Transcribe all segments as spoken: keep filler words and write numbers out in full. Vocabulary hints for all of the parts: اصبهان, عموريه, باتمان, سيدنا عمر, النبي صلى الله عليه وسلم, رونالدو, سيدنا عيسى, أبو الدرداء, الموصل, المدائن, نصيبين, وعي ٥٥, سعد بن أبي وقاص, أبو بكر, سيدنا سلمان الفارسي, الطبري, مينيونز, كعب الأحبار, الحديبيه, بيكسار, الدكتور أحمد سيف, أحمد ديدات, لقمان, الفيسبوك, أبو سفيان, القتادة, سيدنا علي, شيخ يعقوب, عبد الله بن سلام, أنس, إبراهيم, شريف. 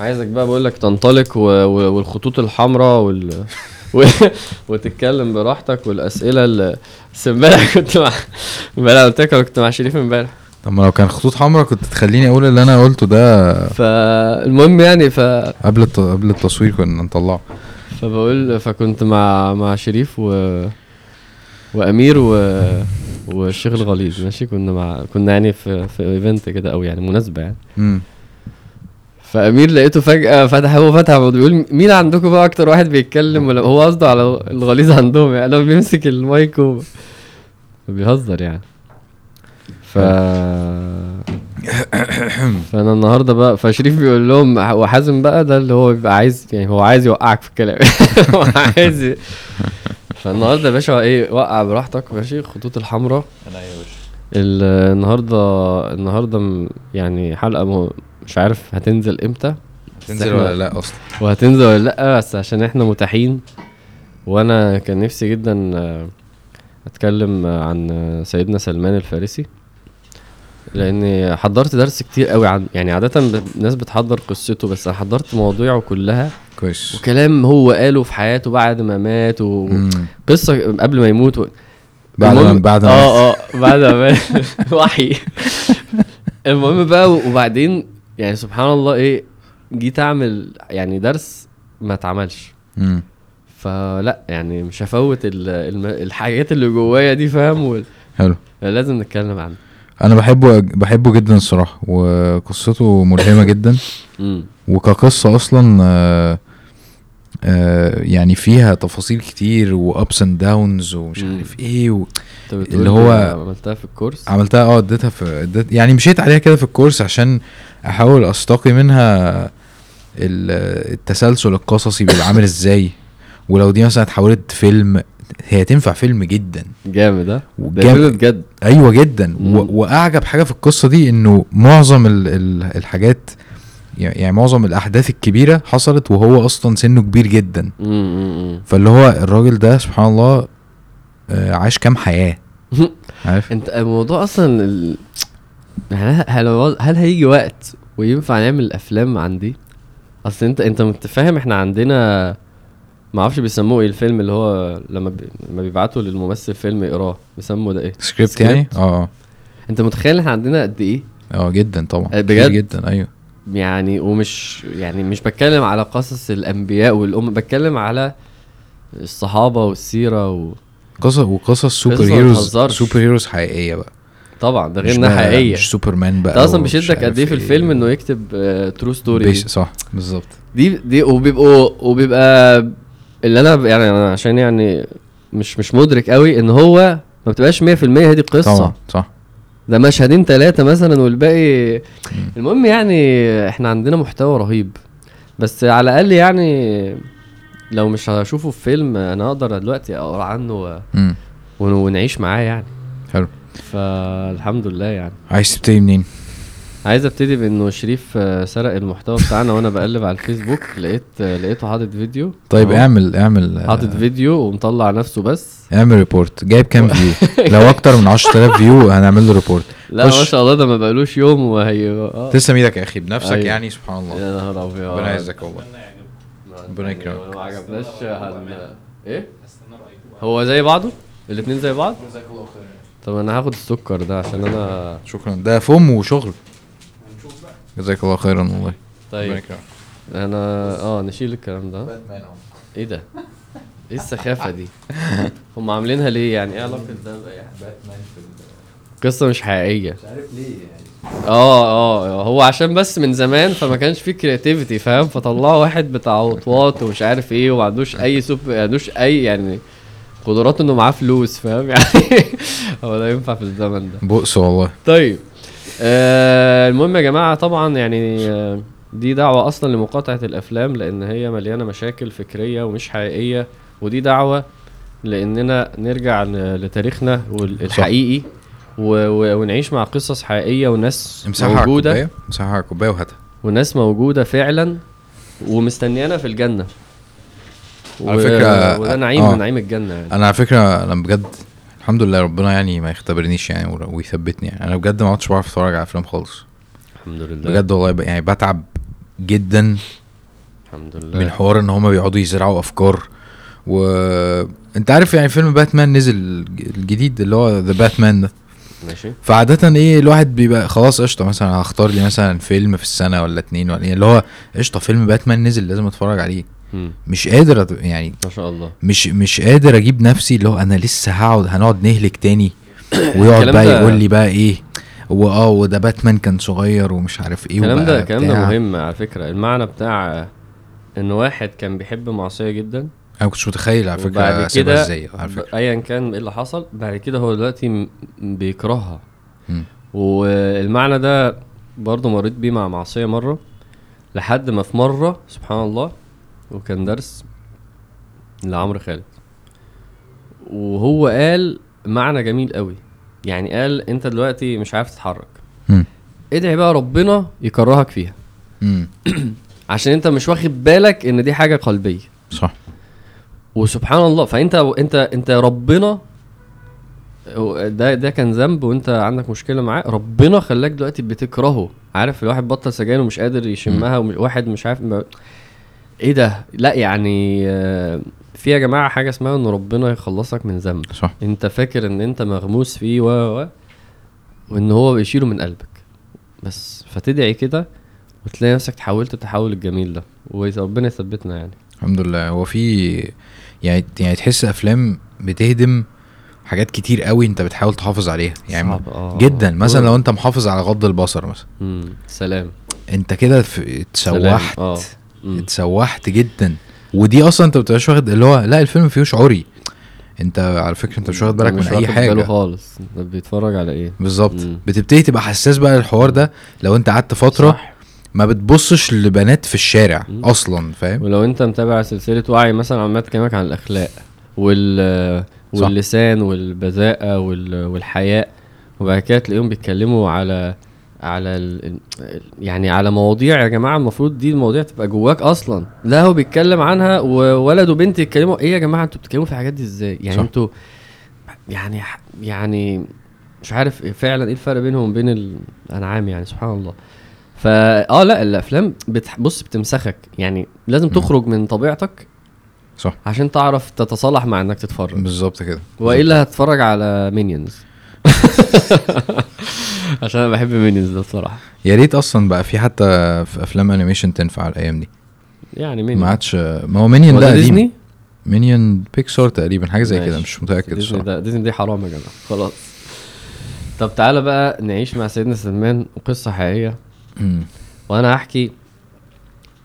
عايزك بقى بقول لك تنطلق و... و... والخطوط الحمراء وال... و... وتتكلم براحتك والاسئله اللي امبارح كنت مع امبارح قلت لك كنت مع شريف امبارح. طب ما لو كان خطوط حمراء كنت تخليني اقول اللي انا قلته ده. فالمهم يعني ف قبل الت... قبل التصوير كنا نطلعه. فبقول فكنت مع مع شريف و وامير و والشيخ الغليظ ماشي. كنا مع كنا يعني في في ايفنت كده او يعني مناسبه يعني. امم فامير لقيته فجاه فتح هو فتح بيقول مين عندكم بقى اكتر واحد بيتكلم؟ ولا هو قصده على الغليظ عندهم يعني لو بيمسك المايك وبيهزر يعني. ف فانا النهارده بقى فشريف بيقول لهم وحازم بقى ده اللي هو بيبقى عايز يعني هو عايز يوقعك في الكلام هو عايز ي... فالنهارده يا باشا ايه وقع براحتك ماشي. الخطوط الحمراء انا يا باشا النهارده النهارده يعني حلقه مش عارف هتنزل امتى هتنزل ولا لا اصلا وهتنزل ولا لا بس عشان احنا متاحين. وانا كان نفسي جدا اتكلم عن سيدنا سلمان الفارسي لاني حضرت درس كتير قوي عن يعني عاده الناس بتحضر قصته بس انا حضرت مواضيعه كلها كويس وكلام هو قاله في حياته بعد ما مات وقصه قبل ما يموت و... بعد ما بعد ما اه اه بعد ما وحي. المهم بقى وبعدين يعني سبحان الله ايه جيت اعمل يعني درس ما اتعملش فلا يعني مش هفوت الحاجات اللي جوايا دي فاهم وال... حلو لازم نتكلم عنه. انا بحبه بحبه جدا الصراحه وقصته ملهمه جدا وكقصه اصلا آآ آآ يعني فيها تفاصيل كتير وابس اند داونز ومش عارف ايه و... اللي هو عملتها في الكورس عملتها اه اديتها في اديت يعني مشيت عليها كده في الكورس عشان احاول استقي منها التسلسل القصصي بيتعمل ازاي. ولو دي مثلا اتحولت فيلم هي تنفع فيلم جدا جامد ها جامد جد ايوه جدا. واعجب حاجه في القصه دي انه معظم ال ال الحاجات يعني معظم الاحداث الكبيره حصلت وهو اصلا سنه كبير جدا. امم فاللي هو الراجل ده سبحان الله عاش كام حياه عارف انت. الموضوع اصلا ال... هل هل هيجي وقت وينفع نعمل افلام عندي اصلا انت انت متفاهم احنا عندنا ما اعرفش بيسموه ايه الفيلم اللي هو لما بي... لما بيبعتوا للممثل فيلم يقراه بيسموه ده ايه سكريبت يعني اه. انت متخيل احنا عندنا قد ايه اه جدا طبعا بجد جدا ايوه يعني. ومش يعني مش بتكلم على قصص الانبياء والام بتكلم على الصحابه والسيره و... قصص وقصص سوبر هيروز سوبر هيروز حقيقيه بقى طبعا ده غير انها حقيقيه مش سوبرمان بقى. ده اصلا بيشدك قد ايه في الفيلم و... انه يكتب ترو ستوري صح بالظبط دي دي وبيبقوا وبيبقى اللي انا يعني انا عشان يعني مش مش مدرك قوي ان هو ما بتبقاش مية بالمية هي دي القصه طبعا صح ده مشهدين ثلاثه مثلا والباقي م. المهم يعني احنا عندنا محتوى رهيب بس على الاقل يعني لو مش هشوفه في فيلم انا اقدر دلوقتي اقرا عنه م. ونعيش معاه يعني حلو. فالحمد لله يعني. عايز تبتدي منين؟ عايز ابتدي بانه شريف سرق المحتوى بتاعنا وانا بقلب على الفيسبوك لقيت لقيته حاطط فيديو. طيب اعمل اعمل حاطط فيديو ومطلع نفسه بس اعمل ريبورت جايب كام فيو لو اكتر من عشرة آلاف فيو هنعمل له ريبورت. لا ما شاء الله ده ما بقالوش يوم وهي تسلم ايدك يا اخي بنفسك أيوه. يعني سبحان الله يا نهار ابيض ربنا يعزك والله ربنا يكرمك. لو ما عجبناش ايه هو زي بعضه الاثنين زي بعض جزاك الله خير. طب انا هاخد السكر ده عشان انا شكرا ده فم وشغل جزاك الله خيرا والله. طيب بركة. انا اه نشيل الكلام ده ايه ده ايه السخافه دي هم عاملينها ليه يعني ايه علاقه ده باي باتمان في القصه مش حقيقيه مش عارف ليه يعني اه اه هو عشان بس من زمان فما كانش فيه كرياتيفيتي فاهم فطلعوا واحد بتاع وطواط ومش عارف ايه وما عندوش اي سوب ما عندوش اي يعني قدرات انه معاه فلوس فاهم يعني هو ده ينفع في الزمن ده بؤس والله. طيب آه المهم يا جماعة طبعا يعني آه دي دعوة اصلا لمقاطعة الافلام لان هي مليانة مشاكل فكرية ومش حقيقية ودي دعوة لاننا نرجع لتاريخنا والحقيقي ونعيش مع قصص حقيقية وناس موجودة امسحها على كوباية وهاتها وناس موجودة فعلا ومستنيانا في الجنة على فكرة وده نعيم آه. نعيم الجنة يعني. انا على فكرة انا بجد الحمد لله ربنا يعني ما يختبرنيش يعني ويثبتني يعني. انا بجد ما عدتش بعرف اتفرج على افلام خالص الحمد لله بجد والله يعني بتعب جدا الحمد لله من حوار ان هما بيقعدوا يزرعوا افكار. وانت عارف يعني فيلم باتمان نزل الجديد اللي هو ذا باتمان ده ماشي، فعادة ايه الواحد بيبقى خلاص قشطه مثلا هختار لي مثلا فيلم في السنه ولا اتنين ولا ايه اللي هو قشطه فيلم باتمان نزل لازم اتفرج عليه. مم. مش قادر يعني ما شاء الله مش مش قادر اجيب نفسي اللي هو انا لسه هقعد هنقعد نهلك تاني ويقعد بقى يقول لي بقى ايه هو اه وده باتمان كان صغير ومش عارف ايه. الكلام ده الكلام ده مهم على فكره، المعنى بتاع ان واحد كان بيحب معصيه جدا انا كنتش متخيل على فكره سيبها ازاي على فكره ايا كان ايه اللي حصل بعد كده هو دلوقتي بيكرهها. مم. والمعنى ده برضو مريت بيه مع معصيه مره لحد ما في مره سبحان الله، وكان درس لعمرو خالد وهو قال معنى جميل قوي، يعني قال انت دلوقتي مش عارف تتحرك م. ادعي بقى ربنا يكرهك فيها م. عشان انت مش واخد بالك ان دي حاجة قلبية صح. وسبحان الله فانت انت انت ربنا ده ده كان ذنب وانت عندك مشكلة معاه، ربنا خلاك دلوقتي بتكرهه. عارف الواحد بطل سجاير ومش قادر يشمها وواحد مش عارف ب... ايه ده لا يعني في يا جماعه حاجه اسمها ان ربنا يخلصك من ذنب انت فاكر ان انت مغموس فيه و وان هو بيشيله من قلبك بس، فتدعي كده وتلاقي نفسك تحولت التحول الجميل ده وربنا يثبتنا يعني الحمد لله. هو في يعني يعني تحس افلام بتهدم حاجات كتير قوي انت بتحاول تحافظ عليها يعني آه. جدا مثلا لو انت محافظ على غض البصر مثلا امم سلام انت كده اتسوحت آه. اتسوحت جدا ودي اصلا انت بتبقاش واخد اللي هو لا الفيلم فيه شعوري انت على فكره انت مش واخد بالك من اي حاجه خالص انت بتتفرج على ايه بالظبط. بتبتدي تبقى حساس بقى للحوار ده لو انت قعدت فتره صح. ما بتبصش لبنات في الشارع مم. اصلا فاهم، ولو انت متابع سلسله وعي مثلا عمال تكلمك عن الاخلاق وال واللسان والبذاءه وال... والحياء وبعد كده تلاقيهم بيتكلموا على على ال... يعني على مواضيع يا جماعه المفروض دي المواضيع تبقى جواك اصلا، لا هو بيتكلم عنها وولد وبنت يتكلموا ايه يا جماعه انتوا بتتكلموا في الحاجات دي ازاي يعني انتوا يعني يعني مش عارف فعلا ايه الفرق بينهم بين الانعام يعني سبحان الله. فا اه لا الافلام بتبص بتمسخك يعني لازم تخرج من طبيعتك صح عشان تعرف تتصالح مع انك تتفرج بالظبط كده والا هتتفرج على مينيونز عشان انا بحب مينيز ده بصراحه. يا ريت اصلا بقى في حتى في افلام انيميشن تنفع الايام دي يعني مينيون ما عادش ما هو مينيون ده ديزني مينيون بيكسار تقريبا حاجه زي كده مش متاكد ديزني ده ديزني دي حرام يا جماعه خلاص. طب تعالى بقى نعيش مع سيدنا سلمان وقصه حقيقيه امم وانا هحكي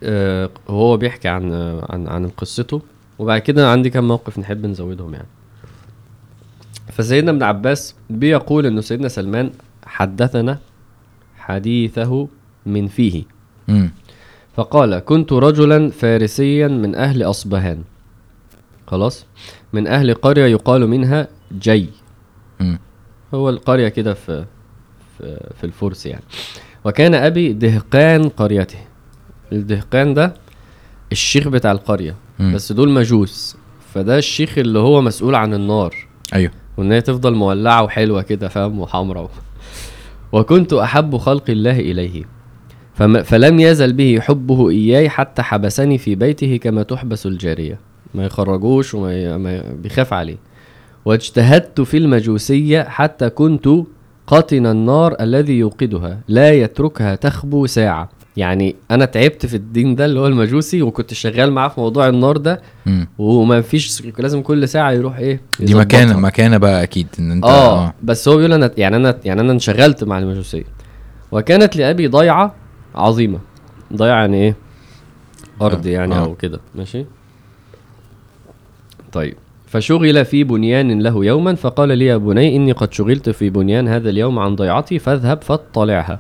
آه وهو بيحكي عن عن عن قصته وبعد كده عندي كم موقف نحب نزودهم يعني. فسيدنا ابن عباس بيقول انه سيدنا سلمان حدثنا حديثه من فيه م. فقال كنت رجلا فارسيا من اهل اصبهان خلاص من اهل قرية يقال منها جي م. هو القرية كده في, في في الفرس يعني. وكان ابي دهقان قريته، الدهقان ده الشيخ بتاع القرية م. بس دول مجوس فده الشيخ اللي هو مسؤول عن النار ايوه وان هي تفضل مولعه وحلوه كده فاهم وحمراء. وكنت احب خلق الله اليه فلم يزل به حبه اياي حتى حبسني في بيته كما تحبس الجاريه ما يخرجوش وما بيخاف عليه. واجتهدت في المجوسيه حتى كنت قاطن النار الذي يوقدها لا يتركها تخبو ساعه. يعني انا تعبت في الدين ده اللي هو المجوسي وكنت شغال معاه في موضوع النار ده م. وما فيش لازم كل ساعه يروح ايه دي مكانه مكانه بقى اكيد ان انت اه, آه. بس هو بيقول انا يعني انا يعني انا انشغلت مع المجوسيه. وكانت لابي ضيعه عظيمه، ضيعه يعني ايه ارض يعني آه. او كده ماشي. طيب فشغل في بنيان له يوما فقال لي يا بني اني قد شغلت في بنيان هذا اليوم عن ضيعتي فاذهب فاطلعها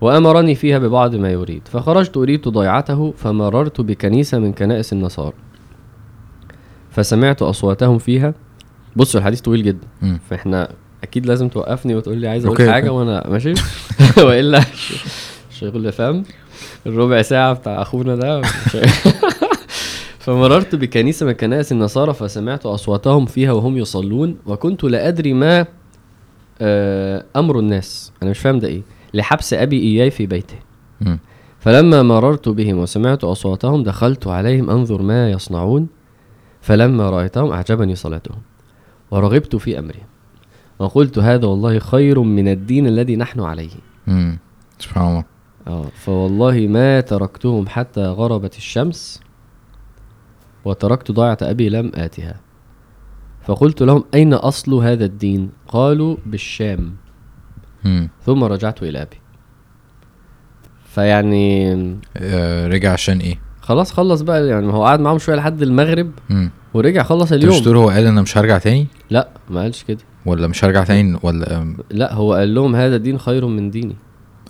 وأمرني فيها ببعض ما يريد. فخرجت أريد ضيعته فمررت بكنيسة من كنائس النصارى فسمعت أصواتهم فيها. بصوا الحديث طويل جدا م. فإحنا أكيد لازم توقفني وتقول لي عايز أقول حاجة وأنا ماشي وإلا شغل فهم الربع ساعة بتاع أخونا ده فمررت بكنيسة من كنائس النصارى فسمعت أصواتهم فيها وهم يصلون وكنت لا أدري ما أمر الناس أنا مش فاهم ده إيه لحبس أبي إياي في بيته م. فلما مررت بهم وسمعت أصواتهم دخلت عليهم أنظر ما يصنعون، فلما رأيتهم أعجبني صلاتهم ورغبت في أمرهم وقلت هذا والله خير من الدين الذي نحن عليه. امم سبحان الله. اه فوالله ما تركتهم حتى غربت الشمس وتركت ضاعة أبي لم آتها. فقلت لهم أين أصل هذا الدين؟ قالوا بالشام. مم. ثم رجعت إلى أبي. فيعني آه رجع عشان إيه؟ خلاص خلص بقى، يعني هو قعد معهم شوية لحد المغرب. مم. ورجع خلص اليوم. تشتره هو قال أنا مش هرجع تاني؟ لا ما قالش كده. ولا مش هرجع تاني ولا؟ لا هو قال لهم هذا الدين خير من ديني.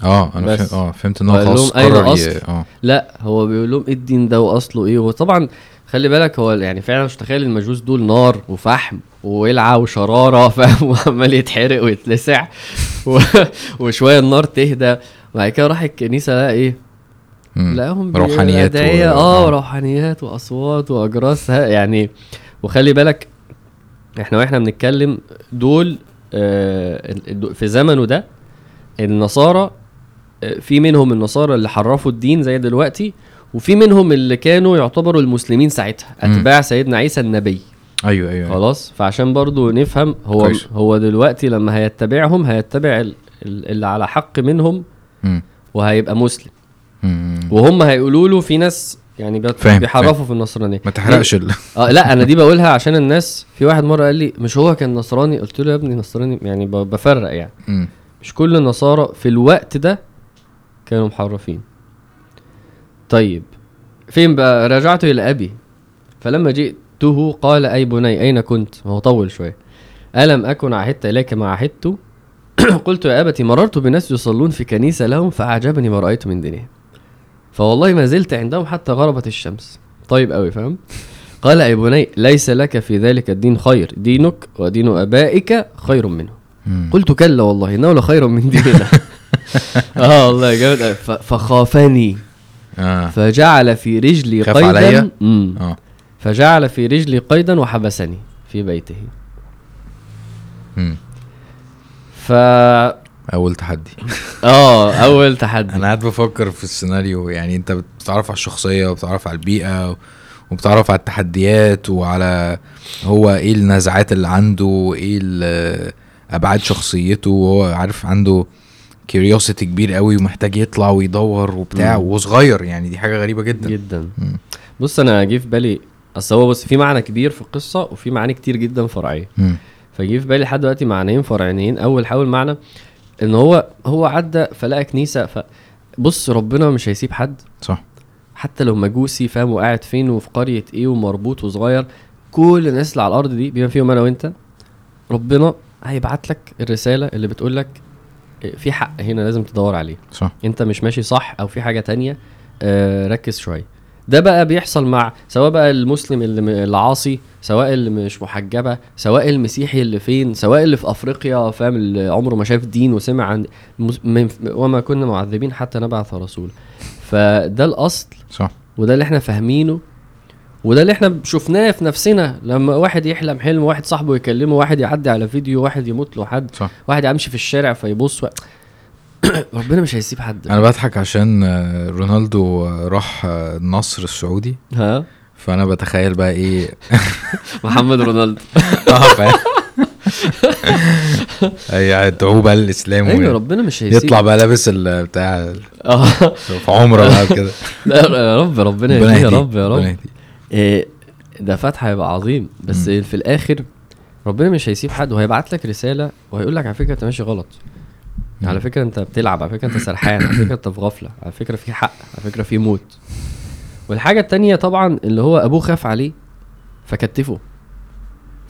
اه انا فهم... اه فهمت ان هو خلاص قرر ايه. اه لا هو بيقول لهم ايه الدين ده واصله ايه. وطبعا خلي بالك هو يعني فعلا مش تخيل المجوس دول نار وفحم وولعه وشراره، فعمال يتحرق ويتلسع و... وشويه النار تهدى وبعد كده راح الكنيسه لا ايه لقاهم روحانيات و... اه روحانيات واصوات واجراس يعني. وخلي بالك احنا واحنا بنتكلم دول آه في زمنه ده النصارى في منهم النصارى اللي حرفوا الدين زي دلوقتي، وفي منهم اللي كانوا يعتبروا المسلمين ساعتها اتباع سيدنا عيسى النبي. ايوه ايوه خلاص. فعشان برضو نفهم هو كويش. هو دلوقتي لما هيتبعهم هيتبع اللي على حق منهم م. وهيبقى مسلم م. وهم هيقولوا له في ناس يعني بيحرفوا فهم. في النصرانيه ما تحرقش ال... اه لا انا دي بقولها عشان الناس. في واحد مره قال لي مش هو كان نصراني؟ قلت له يا ابني نصراني يعني بفرق يعني م. مش كل النصارى في الوقت ده كانوا محرفين. طيب فين بقى؟ رجعت الى ابي فلما جئته قال اي بني اين كنت؟ هو طول شويه. الم اكن عهدت اليك ما عهدت؟ قلت يا ابتي مررت بناس يصلون في كنيسه لهم فاعجبني ما رايت من دينهم، فوالله ما زلت عندهم حتى غربت الشمس. طيب قوي فاهم. قال اي بني ليس لك في ذلك الدين خير، دينك ودين ابائك خير منه. قلت كلا والله انه لخير من ديننا. اه والله جامد. فخافني فجعل في رجلي قيدا اه فجعل في رجلي قيدا وحبسني في بيته. امم ف اول تحدي. اه اول تحدي. انا قاعد بفكر في السيناريو، يعني انت بتتعرف على الشخصيه وبتتعرف على البيئه وبتعرف على التحديات وعلى هو ايه النزعات اللي عنده، ايه ابعاد شخصيته، وهو عارف عنده كيوريوسيتي كبير قوي ومحتاج يطلع ويدور وبتاع وصغير، يعني دي حاجه غريبه جدا جدا. مم. بص انا جه في بالي اصل هو بص في معنى كبير في القصه وفي معاني كتير جدا فرعيه، فجه في بالي لحد دلوقتي معنيين فرعيين. اول حاول معنى ان هو هو عدى فلقى كنيسه، فبص ربنا مش هيسيب حد صح حتى لو مجوسي فاهم وقاعد فين وفي قريه ايه ومربوط وصغير. كل الناس اللي على الارض دي بما فيهم انا وانت ربنا هيبعت لك الرسالة اللي بتقول لك في حق هنا لازم تدور عليه صح. انت مش ماشي صح او في حاجة تانية آه ركز شوية. ده بقى بيحصل مع سواء بقى المسلم اللي العاصي، سواء اللي مش محجبة، سواء المسيحي اللي فين، سواء اللي في افريقيا فاهم اللي عمره ما شاف دين وسمع عن وما كنا معذبين حتى نبعث رسول. فده الاصل صح، وده اللي احنا فاهمينه وده اللي احنا شفناه في نفسنا. لما واحد يحلم حلم، واحد صاحبه يكلمه، واحد يعدي على فيديو، واحد يموت له حد صح. واحد يمشي في الشارع فيبص و... ربنا مش هيسيب حد. انا بضحك عشان رونالدو راح النصر السعودي ها، فانا بتخيل بقى ايه محمد رونالدو اه اي دعوه الاسلام. ايوه ربنا مش هيسيب. يطلع بقى لابس بتاع اه في عمره بقى كده. لا يا رب ربنا يهديه يا رب يا رب. إيه ده فتح هيبقى عظيم. بس مم. في الاخر ربنا مش هيسيب حد وهيبعت لك رساله وهيقول لك على فكره انت ماشي غلط، مم. على فكره انت بتلعب، على فكره انت سرحان، على فكره انت في غفله، على فكره في حق، على فكره في موت. والحاجه التانية طبعا اللي هو ابوه خاف عليه فكتفه،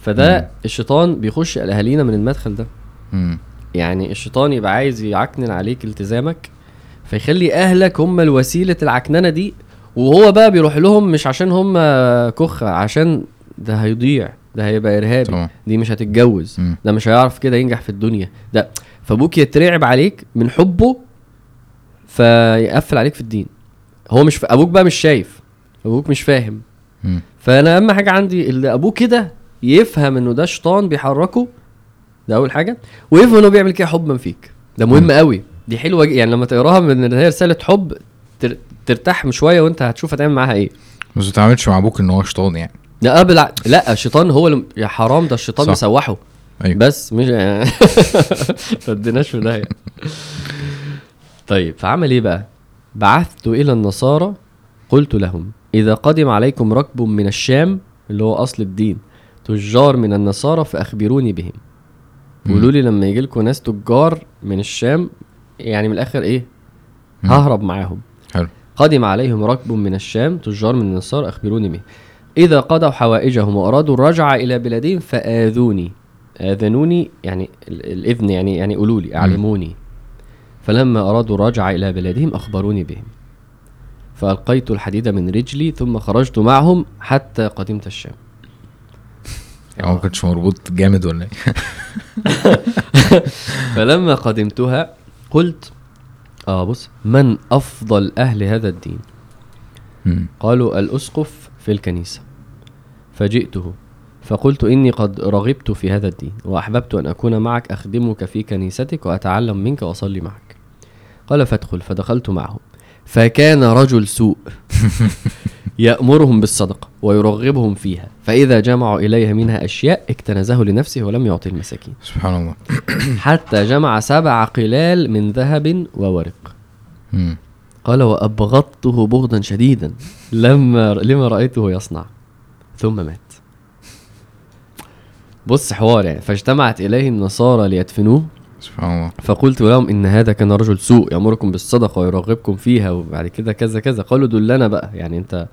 فده مم. الشيطان بيخش على اهالينا من المدخل ده. مم. يعني الشيطان يبقى عايز يعكنن عليك التزامك فيخلي اهلك هم الوسيله العكننه دي، وهو بقى بيروح لهم مش عشان هم كخة، عشان ده هيضيع، ده هيبقى إرهابي طبعا. دي مش هتتجوز، م. ده مش هيعرف كده ينجح في الدنيا، ده فابوك يترعب عليك من حبه فيقفل عليك في الدين. هو مش في... ابوك بقى مش شايف، ابوك مش فاهم. م. فانا اهم حاجة عندي اللي ابوه كده يفهم انه ده شيطان بيحركه، ده اول حاجة، ويفهم انه بيعمل كده حبا فيك. ده مهم م. قوي، دي حلوة يعني لما تقراها من ان هي رسالة حب ترتاح شويه وانت هتشوف هتعمل معاها ايه. بس ما تعملش مع ابوك ان هو شيطان يعني. لا لا لا الشيطان هو اللي يا حرام ده الشيطان مسوحه. أيوة. بس مش فديناش في ده. طيب فعمل ايه بقى؟ بعثت الى النصارى قلت لهم اذا قدم عليكم ركب من الشام اللي هو اصل الدين تجار من النصارى فاخبروني بهم. قولوا لي لما يجي لكم ناس تجار من الشام يعني من الاخر ايه ههرب معاهم. حلو. قدم عليهم ركب من الشام تجار من النصارى اخبروني بهم. اذا قضوا حوائجهم وارادوا الرجعه الى بلادهم فاذوني. اذنوني يعني الاذن يعني يعني قولوا لي اعلموني. فلما ارادوا الرجعه الى بلادهم اخبروني بهم. فالقيت الحديد من رجلي ثم خرجت معهم حتى قدمت الشام. يعني ما كنتش مربوط جامد ولا ايه؟ فلما قدمتها قلت اه بص من افضل اهل هذا الدين؟ قالوا الاسقف في الكنيسه. فجئته فقلت اني قد رغبت في هذا الدين واحببت ان اكون معك اخدمك في كنيستك واتعلم منك واصلي معك. قال فادخل. فدخلت معهم فكان رجل سوء يأمرهم بالصدقة ويرغبهم فيها فإذا جمعوا إليها منها أشياء اكتنزه لنفسه ولم يعطي المساكين. سبحان الله. حتى جمع سبع قلال من ذهب وورق. قال وأبغضته بغضا شديدا لما لما رأيته يصنع ثم مات. بص حوار يعني. فاجتمعت إليه النصارى ليدفنوه. سبحان الله. فقلت لهم ان هذا كان رجل سوء يأمركم بالصدقه ويرغبكم فيها وبعد كده كذا كذا. قالوا دلنا بقى يعني انت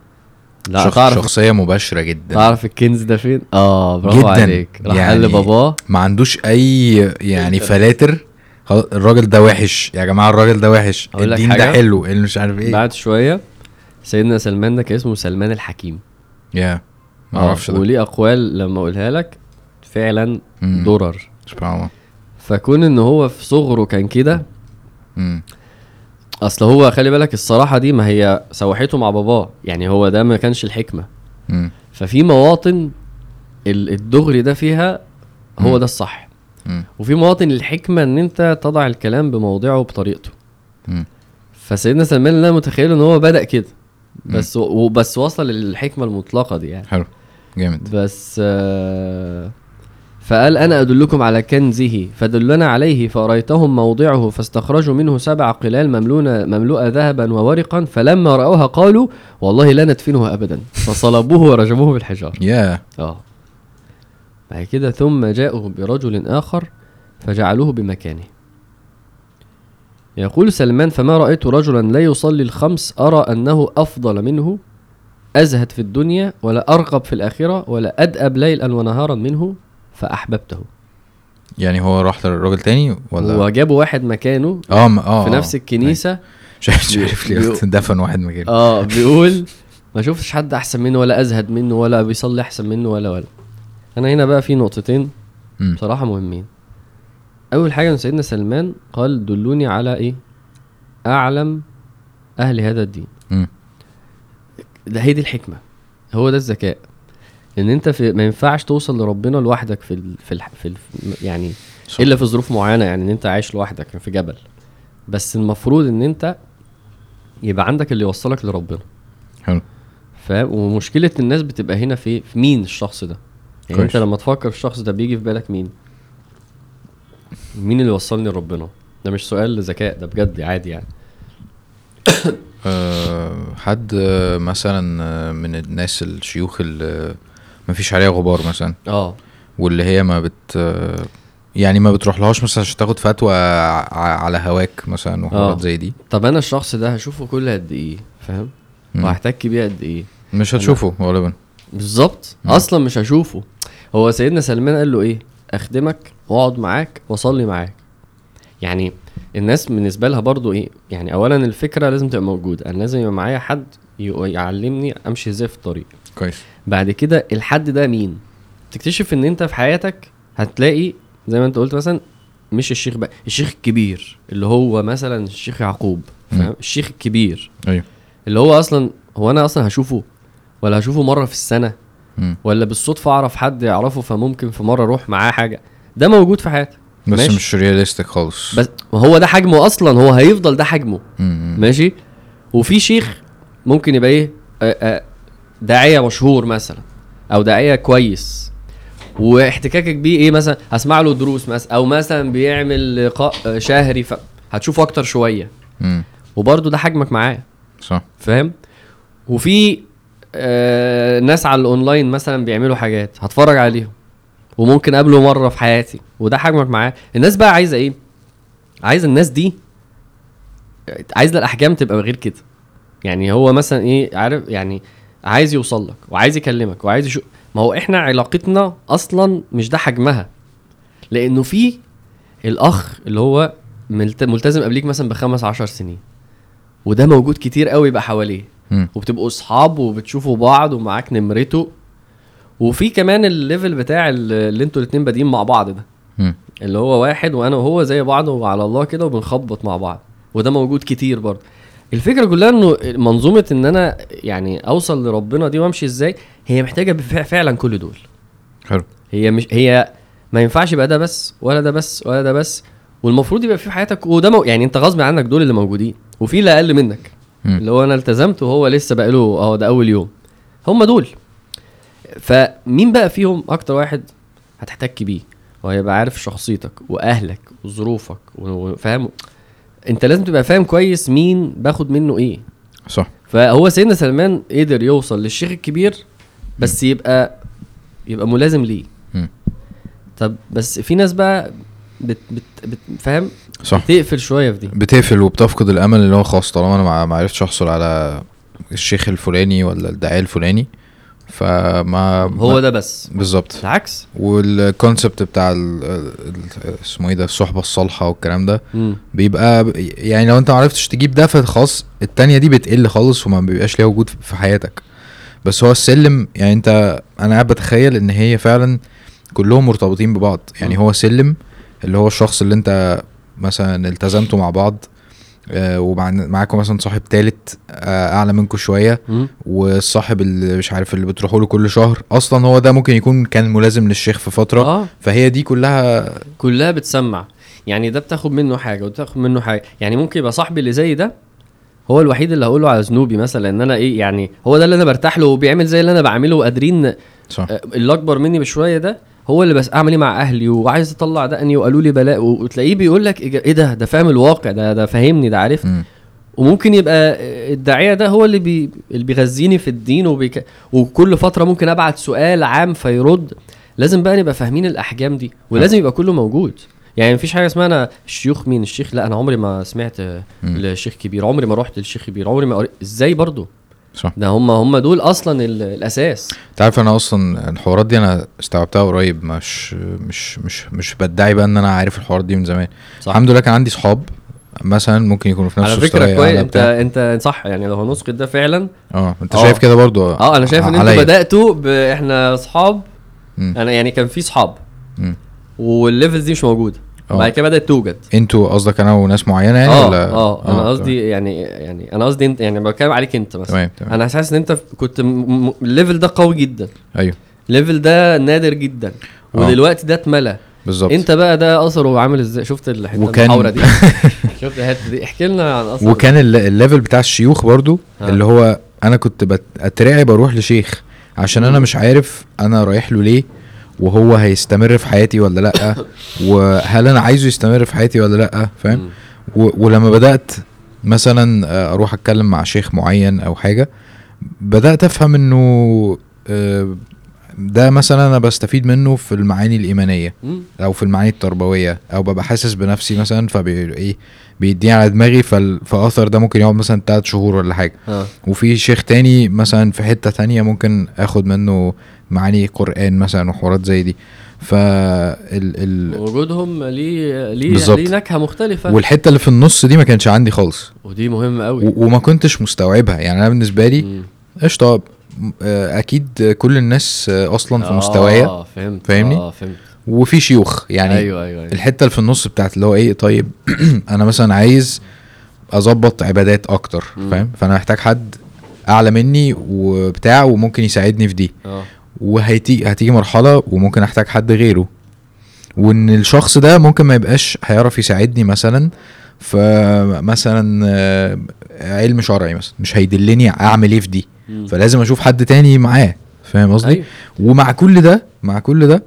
لا شخ تعرف شخصيه مباشره جدا تعرف الكنز ده فين. اه برافو عليك. راح قال لباباه ما عندوش اي يعني فلاتر الراجل ده وحش يا جماعه الراجل ده وحش الدين ده حلو اللي مش عارف ايه. بعد شويه سيدنا سلمان ده كان اسمه سلمان الحكيم. يا ما اعرفش ده وليه اقوال لما اقولها لك فعلا درر. سبحان الله. فكون ان هو في صغره كان كده. اصل هو خلي بالك الصراحة دي ما هي سوحته مع باباه يعني هو ده ما كانش الحكمة. مم. ففي مواطن الدغري ده فيها هو مم. ده الصح. مم. وفي مواطن الحكمة ان انت تضع الكلام بموضعه وبطريقته. مم. فسيدنا سلمان لا متخيل ان هو بدأ كده بس وبس وصل للحكمة المطلقة دي يعني. حلو جامد. بس آه فقال أنا أدلكم على كنزه فدلنا عليه فأريتهم موضعه فاستخرجوا منه سبع قلال مملوءة ذهبا وورقا فلما رأوها قالوا والله لا ندفنه أبدا فصلبوه ورجموه بالحجار. ياه. اه بعد كده ثم جاءوا برجل آخر فجعلوه بمكانه. يقول سلمان فما رأيت رجلا لا يصلي الخمس أرى أنه أفضل منه أزهد في الدنيا ولا أرغب في الآخرة ولا أدأب ليلا ونهارا منه فأحببته. يعني هو راح للراجل تاني ولا وجابوا واحد مكانه آه آه في نفس الكنيسة. مش عارف ليه دفن واحد مكانه. اه بيقول ما شوفتش حد أحسن منه ولا أزهد منه ولا بيصلي أحسن منه ولا ولا. أنا هنا بقى في نقطتين بصراحة مهمين. أول حاجة من سيدنا سلمان قال دلوني على إيه أعلم أهل هذا الدين. م. ده هي دي الحكمة هو ده الذكاء ان انت في ما ينفعش توصل لربنا لوحدك في ال في, ال في ال يعني صح. الا في ظروف معينه يعني ان انت عايش لوحدك في جبل بس المفروض ان انت يبقى عندك اللي يوصلك لربنا. حلو. ف ومشكله الناس بتبقى هنا في, في مين الشخص ده يعني كويش. انت لما تفكر في الشخص ده بيجي في بالك مين مين اللي وصلني لربنا. ده مش سؤال ذكاء ده بجد عادي يعني. أه حد مثلا من الناس الشيوخ اللي ما فيش عليها غبار مثلا اه واللي هي ما بت يعني ما بتروحلهاش مثلا عشان تاخد فتوى على هواك مثلا وحاجات زي دي. طب انا الشخص ده هشوفه كل قد ايه فاهم وهحتك بيه قد ايه؟ مش هتشوفه غالبا. بالظبط. اصلا مش هشوفه. هو سيدنا سلمان قال له ايه اخدمك واقعد معاك واصلي معاك. يعني الناس بالنسبه لها برضو ايه يعني اولا الفكره لازم تبقى موجوده انا لازم يبقى معايا حد يعلمني امشي ازاي في الطريق كويس. بعد كده الحد ده مين؟ تكتشف ان انت في حياتك هتلاقي زي ما انت قلت مثلا مش الشيخ بقى الشيخ الكبير اللي هو مثلا الشيخ يعقوب فاهم الشيخ الكبير. ايوه. اللي هو اصلا هو انا اصلا هشوفه ولا هشوفه مره في السنه م. ولا بالصدفه اعرف حد يعرفه فممكن في مره اروح معاه حاجه. ده موجود في حياتك بس ماشي. مش رياليستيك خالص. بس هو ده حجمه اصلا هو هيفضل ده حجمه. م. ماشي. وفي شيخ ممكن يبقى ايه داعيه مشهور مثلا او داعيه كويس واحتكاكك بيه ايه مثلا هسمع له دروس مثلا او مثلا بيعمل لقاء شهري فهتشوفه اكتر شويه وبرده ده حجمك معاه صح فاهم. وفي آه ناس على الاونلاين مثلا بيعملوا حاجات هتفرج عليهم وممكن قابله مره في حياتي وده حجمك معاه. الناس بقى عايزه ايه؟ عايزه الناس دي عايزه الاحجام تبقى غير كده. يعني هو مثلا ايه عارف يعني عايز يوصل لك وعايز يكلمك وعايز يشوف. ما هو احنا علاقتنا اصلا مش ده حجمها لانه في الاخ اللي هو ملتزم قبليك مثلا بخمس عشر سنين وده موجود كتير قوي بقى حواليه وبتبقوا اصحاب وبتشوفوا بعض ومعاك نمرته. وفي كمان الليفل بتاع اللي انتوا الاتنين بادئين مع بعض ده اللي هو واحد وانا وهو زي بعض وعلى الله كده وبنخبط مع بعض وده موجود كتير برضه. الفكره كلها انه منظومه ان انا يعني اوصل لربنا دي وامشي ازاي هي محتاجه فعلا كل دول. حلو. هي مش هي ما ينفعش يبقى ده بس ولا ده بس ولا ده بس والمفروض يبقى في حياتك وده مو... يعني انت غصب عنك دول اللي موجودين وفي اللي اقل منك م. اللي هو انا التزمت وهو لسه بقى له اه ده اول يوم هم دول. فمين بقى فيهم اكتر واحد هتحتك بيه وهيبقى عارف شخصيتك واهلك وظروفك وفاهم. انت لازم تبقى فاهم كويس مين باخد منه ايه صح. فهو سيدنا سلمان قدر يوصل للشيخ الكبير بس يبقى يبقى ملازم ليه. طب بس في ناس بقى بت بت بتفهم بتقفل شويه في دي بتقفل وبتفقد الامل اللي هو خلاص طالما انا ما عرفتش احصل على الشيخ الفلاني ولا الداعي الفلاني فما هو ده بس بالظبط العكس. والكونسبت بتاع اسمه ايه ده الصحبه الصالحه والكلام ده م. بيبقى يعني لو انت ما عرفتش تجيب ده فخلاص التانية دي بتقل خالص وما بيبقاش ليها وجود في حياتك. بس هو السلم يعني انت انا قاعد بتخيل ان هي فعلا كلهم مرتبطين ببعض. يعني م. هو سلم اللي هو الشخص اللي انت مثلا التزمته مع بعض آه ومعاكم مثلا صاحب تالت آه اعلى منكم شوية م. والصاحب اللي مش عارف اللي بتروحوا له كل شهر اصلا هو ده ممكن يكون كان ملازم للشيخ في فترة آه. فهي دي كلها كلها بتسمع يعني ده بتاخد منه حاجة وبتاخد منه حاجة. يعني ممكن يبقى صاحبي اللي زي ده هو الوحيد اللي هقوله على ذنوبي مثلا ان انا ايه يعني هو ده اللي انا برتاح له وبيعمل زي اللي انا بعمله وقادرين صح. آه اللي اكبر مني بشوية ده هو اللي بس اعمل مع اهلي وعايز اطلع دقني وقالوا لي بلاء وتلاقيه بيقول لك ايه ده ده فاهم الواقع ده ده فاهمني ده عارف. م. وممكن يبقى الداعيه ده هو اللي بي اللي بيغذيني في الدين وبيك... وكل فتره ممكن ابعت سؤال عام فيرد. لازم بقى نبقى فاهمين الاحجام دي ولازم يبقى كله موجود. يعني مفيش حاجه اسمها انا الشيوخ مين الشيخ لا انا عمري ما سمعت الشيخ كبير عمري ما رحت للشيخ كبير عمري ما ازاي برضو صح. ده هم هم دول اصلا الاساس. تعرف انا اصلا الحوارات دي انا استوعبتها قريب مش مش مش مش بدعي بقى ان انا عارف الحوارات دي من زمان صح. الحمد لله كان عندي صحاب مثلا ممكن يكونوا في نفس الفكره كويس. انت انت صح يعني لو هنسقط ده فعلا اه انت أوه. شايف كده برضو اه انا شايف ان انتوا بداتوا احنا اصحاب انا يعني كان في صحاب والليفلز دي مش موجوده بعد كده بدات توجد. انتوا قصدك انا وناس معينه يعني اه ولا اه انا قصدي يعني يعني انا قصدي انت يعني بتكلم عليك انت مثلا تمام تمام. انا حاسس ان انت كنت الليفل ده قوي جدا ايوه الليفل ده نادر جدا ودلوقتي ده اتملى بالظبط. انت بقى ده اثره عامل ازاي؟ شفت الحته المحاوره دي شفت الحته دي احكي لنا عن اثره. وكان الليفل بتاع الشيوخ برضو آه. اللي هو انا كنت بترعب اروح لشيخ عشان انا مش عارف انا رايح له ليه وهو هيستمر في حياتي ولا لأ وهل انا عايزه يستمر في حياتي ولا لأ فاهم. ولما بدأت مثلا اروح اتكلم مع شيخ معين او حاجة بدأت افهم انه ده مثلا انا بستفيد منه في المعاني الايمانية او في المعاني التربوية او ببقى حاسس بنفسي مثلا فبي بيديني على دماغي فاثر ده ممكن يقعد مثلا تلات شهور ولا حاجة. وفي شيخ تاني مثلا في حتة تانية ممكن اخد منه معاني قرآن مثلا وحوارات زي دي. فال وجودهم ليه ليه ليه نكهه مختلفه. والحته اللي في النص دي ما كانش عندي خالص ودي مهمه قوي و... وما كنتش مستوعبها. يعني انا بالنسبه لي ايش طب اكيد كل الناس اصلا في مستوايا اه فهمت فاهمني اه فهمت وفي شيوخ يعني أيوة أيوة أيوة. الحته اللي في النص بتاعت اللي هو ايه طيب انا مثلا عايز اظبط عبادات اكتر فاهم فانا محتاج حد اعلى مني وبتاع وممكن يساعدني في دي اه وهتيجي هتيجي مرحلة وممكن احتاج حد غيره وان الشخص ده ممكن ما يبقاش هيعرف يساعدني مثلا فمثلا علم شرعي مثلا مش هيدلني اعمل ايه في دي, فلازم اشوف حد تاني معاه, فاهم قصدي؟ أيوة. ومع كل ده مع كل ده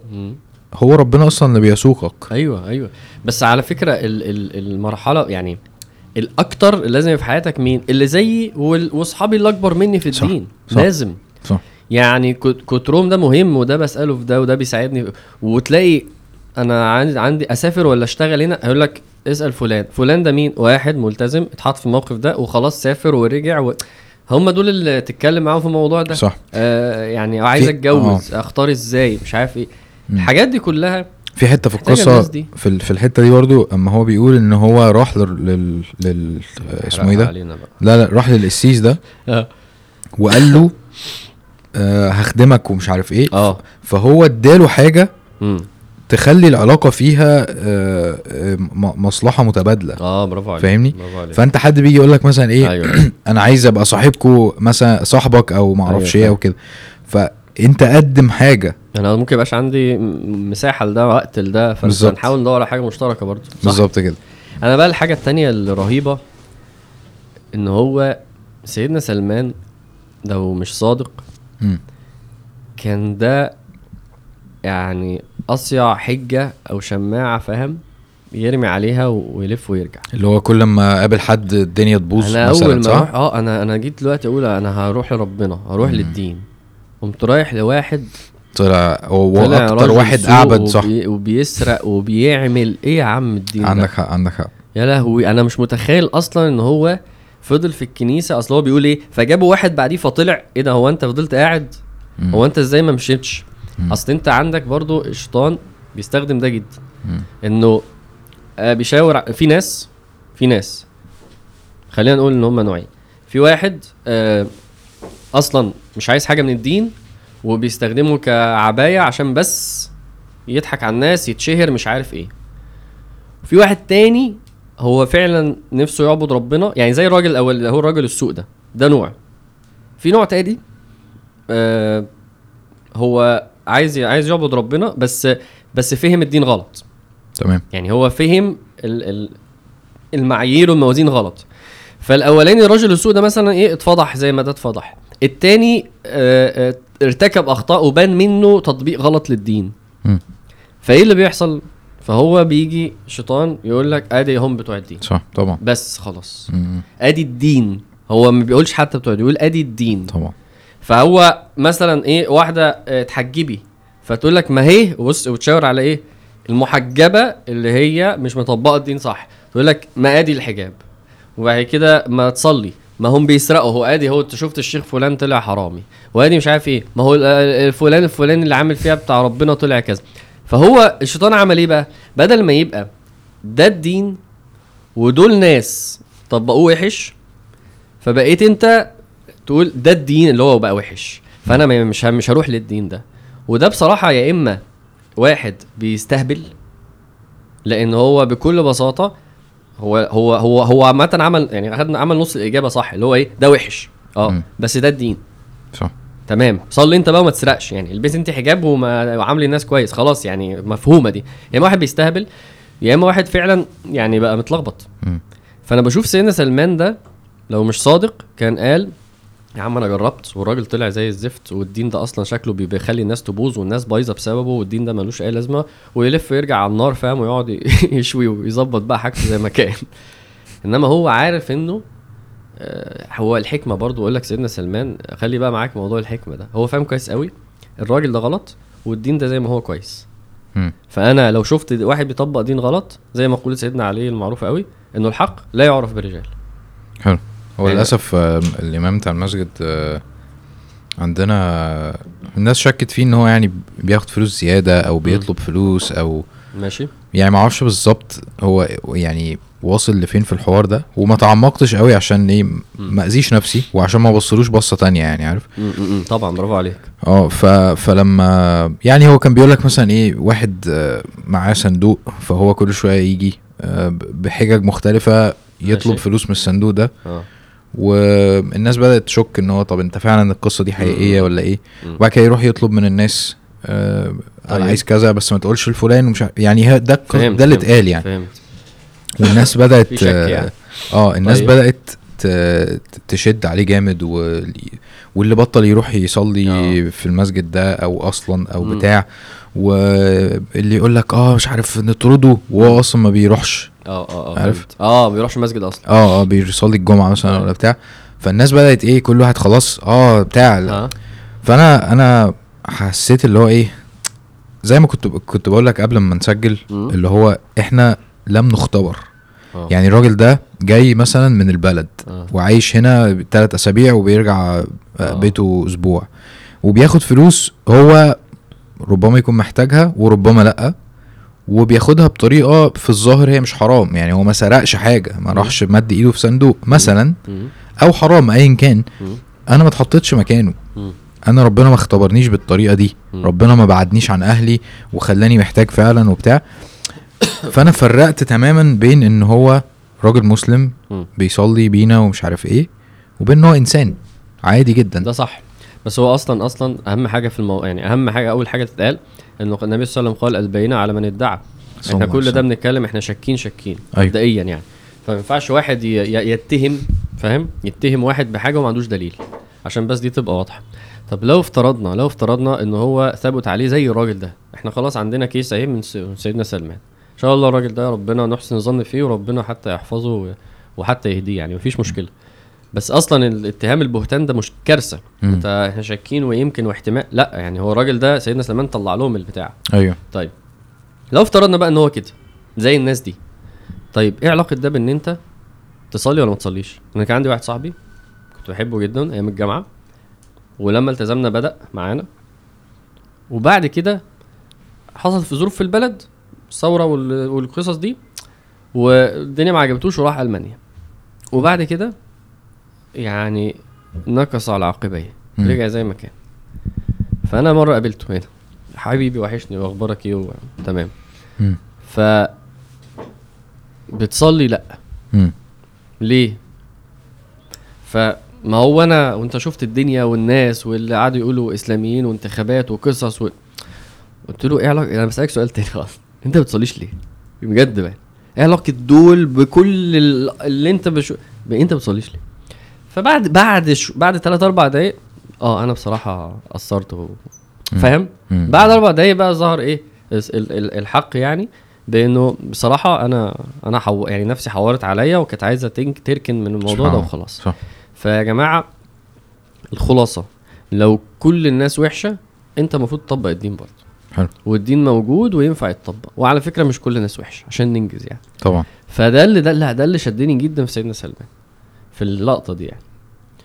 هو ربنا اصلا اللي بيسوقك. ايوه ايوه بس على فكره ال ال المرحله يعني الاكتر لازم في حياتك مين اللي زيي واصحابي اللي اكبر مني في الدين. صح. لازم. صح. يعني كتروم ده مهم, وده بساله في ده وده بيساعدني, وتلاقي انا عندي عندي اسافر ولا اشتغل هنا اقول لك اسال فلان. فلان ده مين؟ واحد ملتزم اتحط في الموقف ده وخلاص سافر ورجع و... هم دول اللي تتكلم معاهم في الموضوع ده. صح. آه يعني عايز اتجوز اختار ازاي مش عارف ايه الحاجات دي كلها في حته في القصه في في الحته دي برضو. اما هو بيقول ان هو راح لل, لل... اسمه ايه ده لا لا راح للقسيس ده وقال له آه هخدمك ومش عارف ايه. اه فهو اداله حاجه م. تخلي العلاقه فيها آه مصلحه متبادله. اه برافو عليك. فاهمني؟ فانت حد بيجي يقول لك مثلا ايه أيوة. انا عايز ابقى صاحبكو مثلا صاحبك او ما اعرفش ايه أيوة. او كده, فانت قدم حاجه. انا ممكن يبقاش عندي مساحه لده وقت لده, فنحاول ندور على حاجه مشتركه برضو. بالظبط كده. انا بقى الحاجه الثانيه الرهيبه ان هو سيدنا سلمان لو مش صادق م. كان ده يعني اصيع حجه او شماعه فاهم يرمي عليها ويلف ويرجع, اللي هو كل ما قابل حد الدنيا تبوظ. انا اول ما اروح اه انا انا جيت دلوقتي اقول انا هروح لربنا هروح م. للدين, قمت رايح لواحد طلع هو اكتر واحد اعبد. صح. وبي... وبيسرق وبيعمل ايه يا عم الدين ده؟ عندك حق عندك حق. يا لهوي انا مش متخيل اصلا ان هو فضل في الكنيسه. اصل هو بيقول ايه فجابوا واحد بعديه فطلع ايه ده هو انت فضلت قاعد م. هو انت ازاي ما مشيتش؟ اصل انت عندك برضو الشيطان بيستخدم ده جدا انه بيشاور في ناس في ناس خلينا نقول ان هم نوعين. في واحد اصلا مش عايز حاجه من الدين وبيستخدمه كعبايه عشان بس يضحك على الناس يتشهر مش عارف ايه. في واحد تاني هو فعلا نفسه يعبد ربنا يعني زي الراجل الاول ده هو الراجل السوق ده ده نوع. في نوع تاني هو عايز عايز يعبد ربنا بس بس فهم الدين غلط. تمام. يعني هو فهم المعايير والموازين غلط. فالاولاني الراجل السوق ده مثلا ايه اتفضح زي ما ده اتفضح. التاني اه اه ارتكب اخطاء وبان منه تطبيق غلط للدين. م. فايه اللي بيحصل؟ فهو بيجي شيطان يقول لك ادي هم بتوع الدين. صح طبعا. بس خلاص م. ادي الدين. هو ما بيقولش حتى بتوع الدين, يقول ادي الدين. طبعا. فهو مثلا ايه واحده اتحجبي فتقول لك ما هي بص وتشاور على ايه المحجبه اللي هي مش مطبقه الدين. صح. تقول لك ما ادي الحجاب, وبعد كده ما تصلي ما هم بيسرقوا هو ادي هو شفت الشيخ فلان طلع حرامي وادي مش عارف ايه ما هو الفلان الفلان اللي عامل فيها بتاع ربنا طلع كذا. فهو الشيطان عمل ايه بقى؟ بدل ما يبقى ده الدين ودول ناس طبقوه وحش فبقيت انت تقول ده الدين اللي هو بقى وحش فانا مش مش هروح للدين ده. وده بصراحه يا اما واحد بيستهبل لان هو بكل بساطه هو هو هو هو عامه عمل يعني اخذنا عمل نص الاجابه. صح. اللي هو ايه ده وحش اه م. بس ده الدين. صح تمام. صلي انت بقى وما تسرقش يعني البس انت حجاب وما عامل الناس كويس خلاص يعني مفهومه دي. يا يعني اما واحد بيستهبل يا اما واحد فعلا يعني بقى متلخبط. فانا بشوف سيدنا سلمان ده لو مش صادق كان قال يا عم انا جربت والراجل طلع زي الزفت والدين ده اصلا شكله بيخلي الناس تبوظ والناس بايظه بسببه والدين ده ملوش اي لازمه ويلف ويرجع على النار فاهم ويقعد يشوي ويظبط بقى حاجته زي ما كان. انما هو عارف انه هو الحكمه برضو. اقول لك سيدنا سلمان خلي بقى معاك موضوع الحكمه ده. هو فاهم كويس قوي الراجل ده غلط والدين ده زي ما هو كويس. فانا لو شفت واحد بيطبق دين غلط زي ما قول سيدنا علي المعروف قوي انه الحق لا يعرف برجال. حلو. هو للأسف الإمام بتاع المسجد عندنا الناس شكت فيه إن هو يعني بياخد فلوس زيادة أو بيطلب فلوس أو ماشي يعني ما عارفش بالظبط هو يعني واصل لفين في الحوار ده وما تعمقتش قوي عشان إيه ما أذيش نفسي وعشان ما بصلوش بصة تانية يعني عارف. طبعا برافو عليك. اه فلما يعني هو كان بيقولك مثلا إيه واحد معاه صندوق فهو كل شوية يجي بحجج مختلفة يطلب ماشي. فلوس من الصندوق ده. اه والناس بدأت تشك ان هو طب انت فعلا القصة دي حقيقية ولا ايه. وبعد كده يروح يطلب من الناس آه انا عايز كذا بس ما تقولش الفلان ومش يعني ده ده اللي اتقال يعني. فهمت. والناس بدأت في شك يعني. اه الناس طيب. بدأت تشد عليه جامد و... واللي بطل يروح يصلي أوه. في المسجد ده او اصلا او م. بتاع واللي يقول لك اه مش عارف نطرده وهو اصلا ما بيروحش اه اه عارف اه ما بيروحش المسجد اصلا اه اه بيصلي الجمعه مثلا ولا بتاع. فالناس بدأت ايه كل واحد خلاص اه بتاع أه. فانا انا حسيت اللي هو ايه زي ما كنت كنت بقول لك قبل ما نسجل م. اللي هو احنا لم نختبر أوه. يعني الراجل ده جاي مثلا من البلد أوه. وعايش هنا ثلاث اسابيع وبيرجع أوه. بيته اسبوع وبياخد فلوس هو ربما يكون محتاجها وربما لا وبياخدها بطريقه في الظاهر هي مش حرام. يعني هو ما سرقش حاجه ما راحش مد ايده في صندوق مثلا او حرام ايا كان. انا ما اتحطيتش مكانه. انا ربنا ما اختبرنيش بالطريقه دي. ربنا ما بعدنيش عن اهلي وخلاني محتاج فعلا وبتاع. فانا فرقت تماما بين ان هو راجل مسلم بيصلي بينا ومش عارف ايه وبين ان هو انسان عادي جدا. ده صح. بس هو اصلا اصلا اهم حاجه في المو... يعني اهم حاجه اول حاجه تتقال انه النبي صلى الله عليه وسلم قال البينه على من ادعى. احنا كل ده بنتكلم احنا شاكين شاكين مبدئيا أيوه. يعني فما ينفعش واحد ي... يتهم فاهم يتهم واحد بحاجه وما عندوش دليل عشان بس دي تبقى واضحه. طب لو افترضنا لو افترضنا ان هو ثبت عليه زي الراجل ده احنا خلاص عندنا كيس اهي من سيدنا سلمان ان شاء الله الراجل ده ربنا نحسن ظن فيه وربنا حتى يحفظه وحتى يهديه يعني مفيش مشكله. بس اصلا الاتهام البهتان ده مش كارثه انت احنا شاكين ويمكن واحتمال لا يعني هو الراجل ده سيدنا سلمان طلع لهم البتاع ايوه. طيب لو افترضنا بقى ان هو كده زي الناس دي طيب ايه علاقه ده بان انت تصلي ولا ما تصليش؟ انا كان عندي واحد صاحبي كنت بحبه جدا ايام الجامعه ولما التزمنا بدا معانا وبعد كده حصل في ظروف في البلد الثوره والقصص دي والدنيا ما عجبتوش وراح المانيا وبعد كده يعني نقص على عقبيه رجع زي ما كان. فانا مره قابلته هنا حبيبي وحشني واخبارك ايه تمام ف بتصلي لا م. ليه؟ فما هو انا وانت شفت الدنيا والناس واللي قعدوا يقولوا اسلاميين وانتخابات وقصص و... قلت له ايه علاقه انا بسالك سؤال تاني خالص انت بتصليش ليه؟ بجد بقى ايه علاقه دول بكل اللي انت بشو... انت بتصليش ليه؟ فبعد بعد شو بعد ثلاثة أربعة دقايق اه انا بصراحه قصرت فاهم. بعد أربع دقايق بقى ظهر ايه الحق يعني بانه بصراحه انا انا حو... يعني نفسي حورت عليا وكانت عايزه تركن من الموضوع ده وخلاص. فيا جماعه الخلاصه لو كل الناس وحشه انت المفروض تطبق الدين برضه حلو والدين موجود وينفع يتطبق وعلى فكره مش كل الناس وحشه عشان ننجز يعني طبعا. فده اللي ده, ده اللي شدني جدا في سيدنا سلمان في اللقطه دي يعني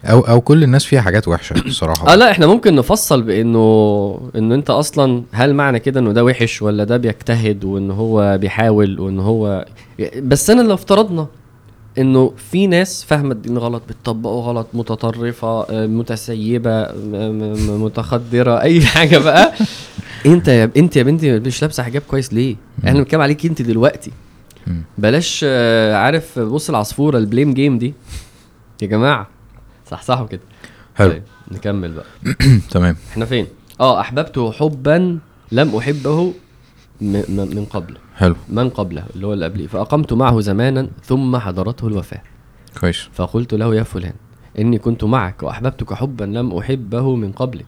او او كل الناس فيها حاجات وحشه الصراحه. اه لا احنا ممكن نفصل بانه انه انت اصلا هل معنى كده انه ده وحش ولا ده بيجتهد وان هو بيحاول وان هو بس انا لو افترضنا انه في ناس فاهمه الدين غلط بتطبقه غلط متطرفه متسيبه متخدره اي حاجه بقى انت يا ب... انت يا بنتي مش لابسه حجاب كويس ليه؟ احنا بنتكلم عليك انت دلوقتي بلاش عارف بص العصفوره البليم جيم دي يا جماعه صح صح وكده حلو. نكمل بقى تمام احنا فين؟ اه احببته حبا لم احبه من قبل حلو من قبله اللي هو اللي قبليه فاقمت معه زمانا ثم حضرته الوفاه كويس فقلت له يا فلان اني كنت معك واحببتك حبا لم احبه من قبلك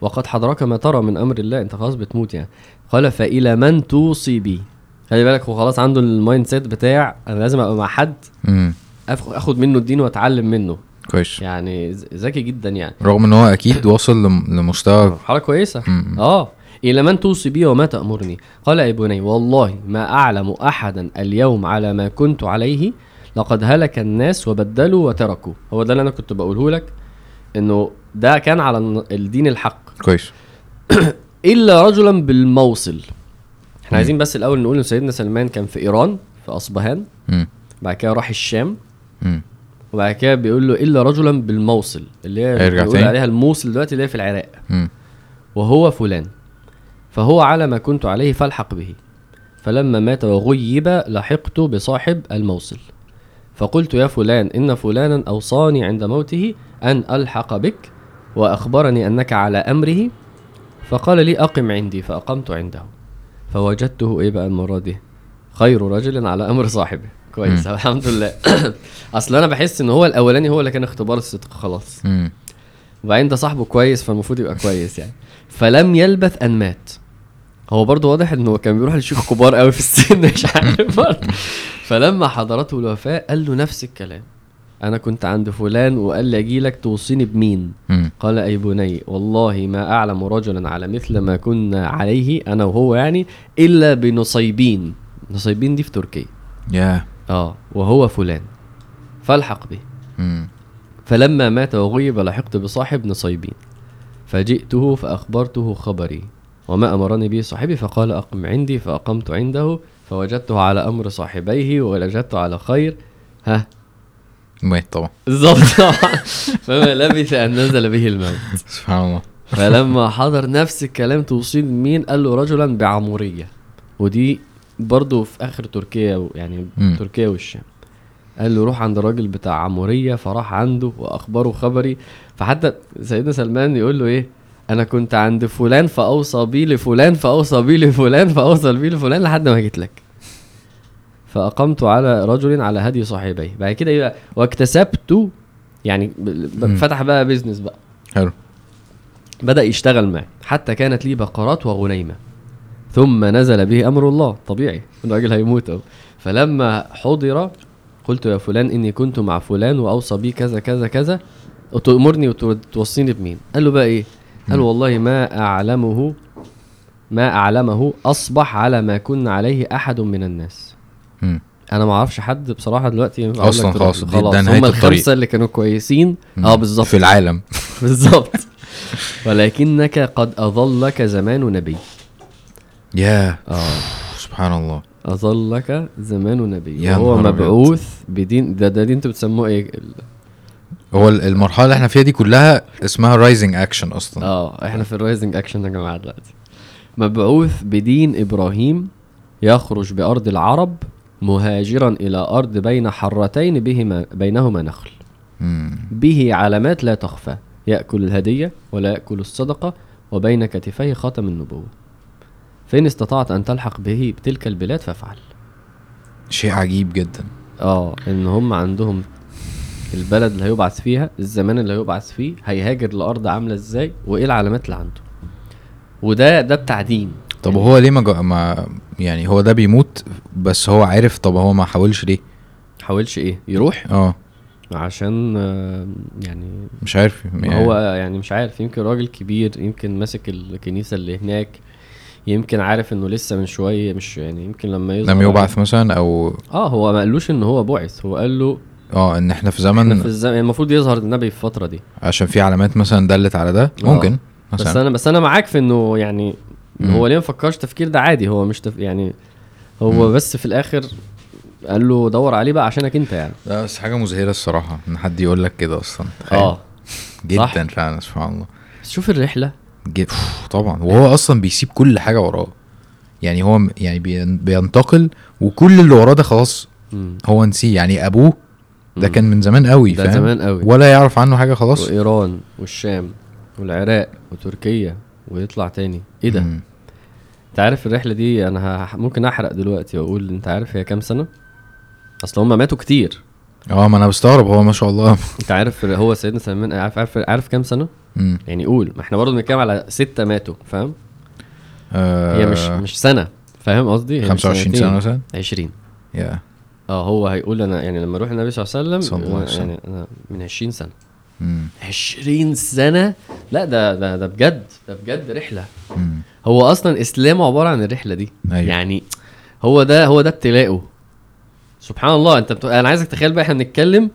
وقد حضرك ما ترى من امر الله انت خلاص بتموت يعني قال فالى من توصي بي خلي بالك هو خلاص عنده المايند سيت بتاع انا لازم ابقى مع حد امم اخد منه الدين واتعلم منه كويس يعني ذكي جدا يعني رغم ان هو اكيد وصل لمستوى حاله كويسه م-م. اه الى من توصي بي وما تامرني قال يا بني والله ما اعلم احدا اليوم على ما كنت عليه لقد هلك الناس وبدلوا وتركوا. هو ده اللي انا كنت بقوله لك انه ده كان على الدين الحق كويس الا رجلا بالموصل احنا م-م. عايزين بس الاول نقول ان سيدنا سلمان كان في ايران في اصبهان بعد كده راح الشام امم وبعد كده بيقول له الا رجلا بالموصل اللي هي بيقول عليها الموصل دلوقتي اللي هي في العراق م. وهو فلان فهو على ما كنت عليه فالحق به فلما مات وغيب لحقت بصاحب الموصل فقلت يا فلان ان فلانا اوصاني عند موته ان الحق بك واخبرني انك على امره فقال لي اقم عندي فاقمت عنده فوجدته ايه بقى المره دي خير رجل على امر صاحبه كويس الحمد لله. اصل انا بحس ان هو الاولاني هو اللي كان اختبار الصدق خلاص. امم وبعدين ده صاحبه كويس فالمفروض يبقى كويس يعني. فلم يلبث ان مات. هو برضو واضح انه كان بيروح لشيوخ كبار قوي في السن مش عارف برضو. فلما حضرته الوفاه قال له نفس الكلام, انا كنت عند فلان وقال لي اجي لك توصيني بمين؟ قال اي بني والله ما اعلم رجلا على مثل ما كنا عليه انا وهو يعني الا بنصيبين. نصيبين دي في تركيا yeah. اه وهو فلان فالحق به. mm. فلما مات وغيب لحقت بصاحب نصيبين فجئته فاخبرته خبري وما امرني به صاحبي فقال اقم عندي فاقمت عنده فوجدته على امر صاحبيه ووجدته على خير. ها مات طبعا بالظبط طبعا. فما لبث ان نزل به الموت سبحان الله. فلما حضر نفس الكلام توصيل مين قال له رجلا بعموريه, ودي برضو في اخر تركيا يعني م. تركيا والشام. قال له روح عند الراجل بتاع عموريه فراح عنده واخبره خبري. فحتى سيدنا سلمان يقول له ايه, انا كنت عند فلان فاوصى بي لفلان فاوصى بي لفلان فاوصى بي لفلان لحد ما جيت لك فاقمت على رجل على هدي صاحبيه. بعد كده ايه بقى واكتسبته يعني فتح بقى بيزنس بقى حلو بدا يشتغل معه حتى كانت لي بقرات وغنيمه. ثم نزل به امر الله طبيعي الراجل هيموت اهو. فلما حضر قلت يا فلان اني كنت مع فلان واوصى بي كذا كذا كذا وتامرني وتوصيني بمين؟ قال له بقى ايه, قال والله ما اعلمه ما اعلمه اصبح على ما كنا عليه احد من الناس. م. انا ما اعرفش حد بصراحه دلوقتي اصلا خلاص ده نهايه الطريق. الخمسه اللي كانوا كويسين اه بالظبط في العالم بالظبط. ولكنك قد اظلك زمان نبي. يا اه سبحان الله اظلك زمان نبي. هو مبعوث بدين ده, ده دي انتوا بتسموه ايه ال... هو المرحله اللي احنا فيها دي كلها اسمها رايزنج اكشن اصلا. اه احنا في الرايزنج اكشن يا جماعه دلوقتي. مبعوث بدين ابراهيم يخرج بارض العرب مهاجرا الى ارض بين حرتين بهما بينهما نخل مم. به علامات لا تخفى ياكل الهديه ولا ياكل الصدقه وبين كتفيه خاتم النبوه. فإن استطعت أن تلحق به بتلك البلاد فافعل. شيء عجيب جدا. اه ان هم عندهم البلد اللي هيبعث فيها الزمان اللي هيبعث فيه هيهاجر لأرض عاملة ازاي وايه العلامات اللي عنده. وده ده بتاع دين. طب يعني هو ليه ما, ما يعني هو ده بيموت بس هو عارف. طب هو ما حاولش ليه؟ حاولش ايه يروح؟ اه عشان يعني مش عارف يعني. هو يعني مش عارف يمكن راجل كبير يمكن ماسك الكنيسة اللي هناك يمكن عارف انه لسه من شويه مش يعني يمكن لما يظهر لما يبعث مثلا او اه هو ما قالوش ان هو بعث. هو قال له اه ان احنا في زمن احنا في الزمن المفروض يظهر النبي في الفتره دي عشان في علامات مثلا دلت على ده ممكن مثلا. بس انا بس انا معاك في انه يعني م. هو ليه ما فكرش تفكير ده عادي. هو مش تف... يعني هو م. بس في الاخر قال له دور عليه بقى عشانك انت يعني. لا بس حاجه مذهله الصراحه ان حد يقول لك كده اصلا. اه جدا فعلا سبحان الله. شوف الرحله طبعا وهو اصلا بيسيب كل حاجه وراه يعني. هو يعني بينتقل وكل اللي وراه ده خلاص هو نسيه يعني. ابوه ده كان من زمان قوي ده زمان قوي ولا يعرف عنه حاجه خلاص. وايران والشام والعراق وتركيا ويطلع تاني ايه ده. انت عارف الرحله دي انا ممكن احرق دلوقتي واقول انت عارف هي كام سنه اصلا. هم ماتوا كتير اه ما انا بستغرب. هو ما شاء الله انت عارف هو سيدنا سلمان عارف عارف, عارف كام سنه مم. يعني قول ما احنا برضه بنتكلم على ستة ماتوا فاهم. آه هي مش مش سنه فاهم قصدي خمسة وعشرين سنه مثلا عشرين يا اه هو هيقول انا يعني لما اروح النبي صلى الله عليه وسلم يعني انا من عشرين سنه مم. عشرين سنه لا ده ده ده بجد ده بجد رحله. مم. هو اصلا اسلامه عباره عن الرحله دي. أيوه. يعني هو ده هو ده ابتلاؤه سبحان الله. انت بت... انا عايزك تخيل بقى احنا بنتكلم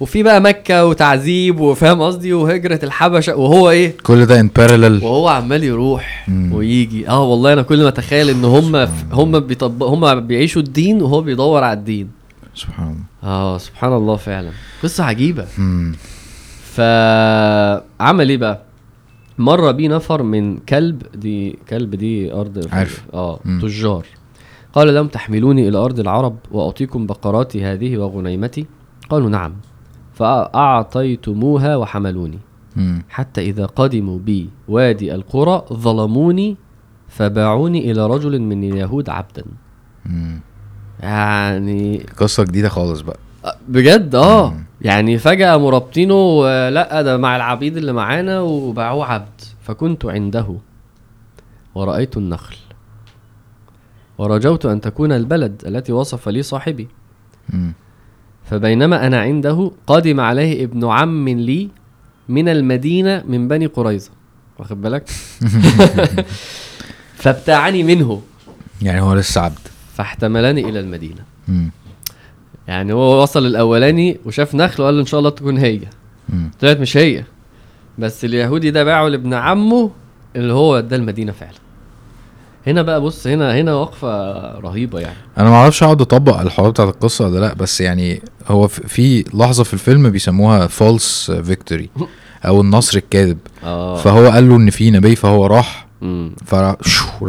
وفي بقى مكه وتعذيب وفاهم قصدي وهجره الحبشه وهو ايه كل ده ان بارالل وهو عمال يروح مم. ويجي. اه والله انا كل ما اتخيل ان هم ف... هم بيطبق هم بيعيشوا الدين وهو بيدور على الدين سبحان الله. اه سبحان الله فعلا قصه عجيبه. امم فعمل ايه بقى مره بيه نفر من كلب دي كلب دي ارض عارف اه مم. تجار. قال لهم تحملوني الى ارض العرب واعطيكم بقراتي هذه وغنيمتي؟ قالوا نعم. فاعطيتموها وحملوني مم. حتى اذا قدموا بي وادي القرى ظلموني فباعوني الى رجل من اليهود عبدا. مم. يعني قصه جديده خالص بقى بجد. اه مم. يعني فجاه مرابطينه لا ده مع العبيد اللي معانا وباعوه عبد. فكنت عنده ورأيت النخل ورجوت ان تكون البلد التي وصف لي صاحبي. مم. فبينما انا عنده قادم عليه ابن عم لي من المدينه من بني قريظه، واخد بالك؟ فابتاعني منه، يعني هو لسه عبد، فاحتملني الى المدينه. مم. يعني هو وصل الاولاني وشاف نخل وقال له ان شاء الله تكون هي، طلعت مش هي، بس اليهودي ده باعه لابن عمه اللي هو ده المدينه فعلا. هنا بقى بص، هنا هنا وقفه رهيبه. يعني انا ما اعرفش اقعد اطبق الحوار بتاعت القصه ولا لا، بس يعني هو في لحظه في الفيلم بيسموها فولس فيكتوري او النصر الكاذب. آه. فهو قال له ان في نبي، فهو راح فراح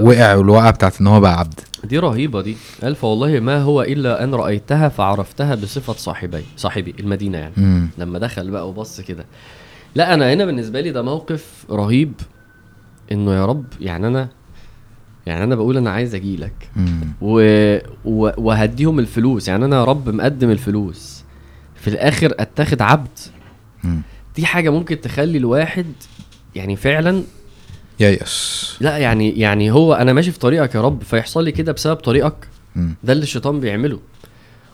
وقع، والوقعه بتاعت ان هو بقى عبد دي رهيبه دي. قال فوالله ما هو الا ان رايتها فعرفتها بصفه صاحبي صاحبي المدينه. يعني مم. لما دخل بقى وبص كده. لا انا هنا بالنسبه لي ده موقف رهيب، انه يا رب يعني انا يعني انا بقول انا عايز اجيلك و... و... وهديهم الفلوس، يعني انا يا رب مقدم الفلوس، في الاخر اتاخد عبد. مم. دي حاجه ممكن تخلي الواحد يعني فعلا يايس. لا يعني يعني هو انا ماشي في طريقك يا رب، فيحصل لي كده بسبب طريقك. مم. ده اللي الشيطان بيعمله،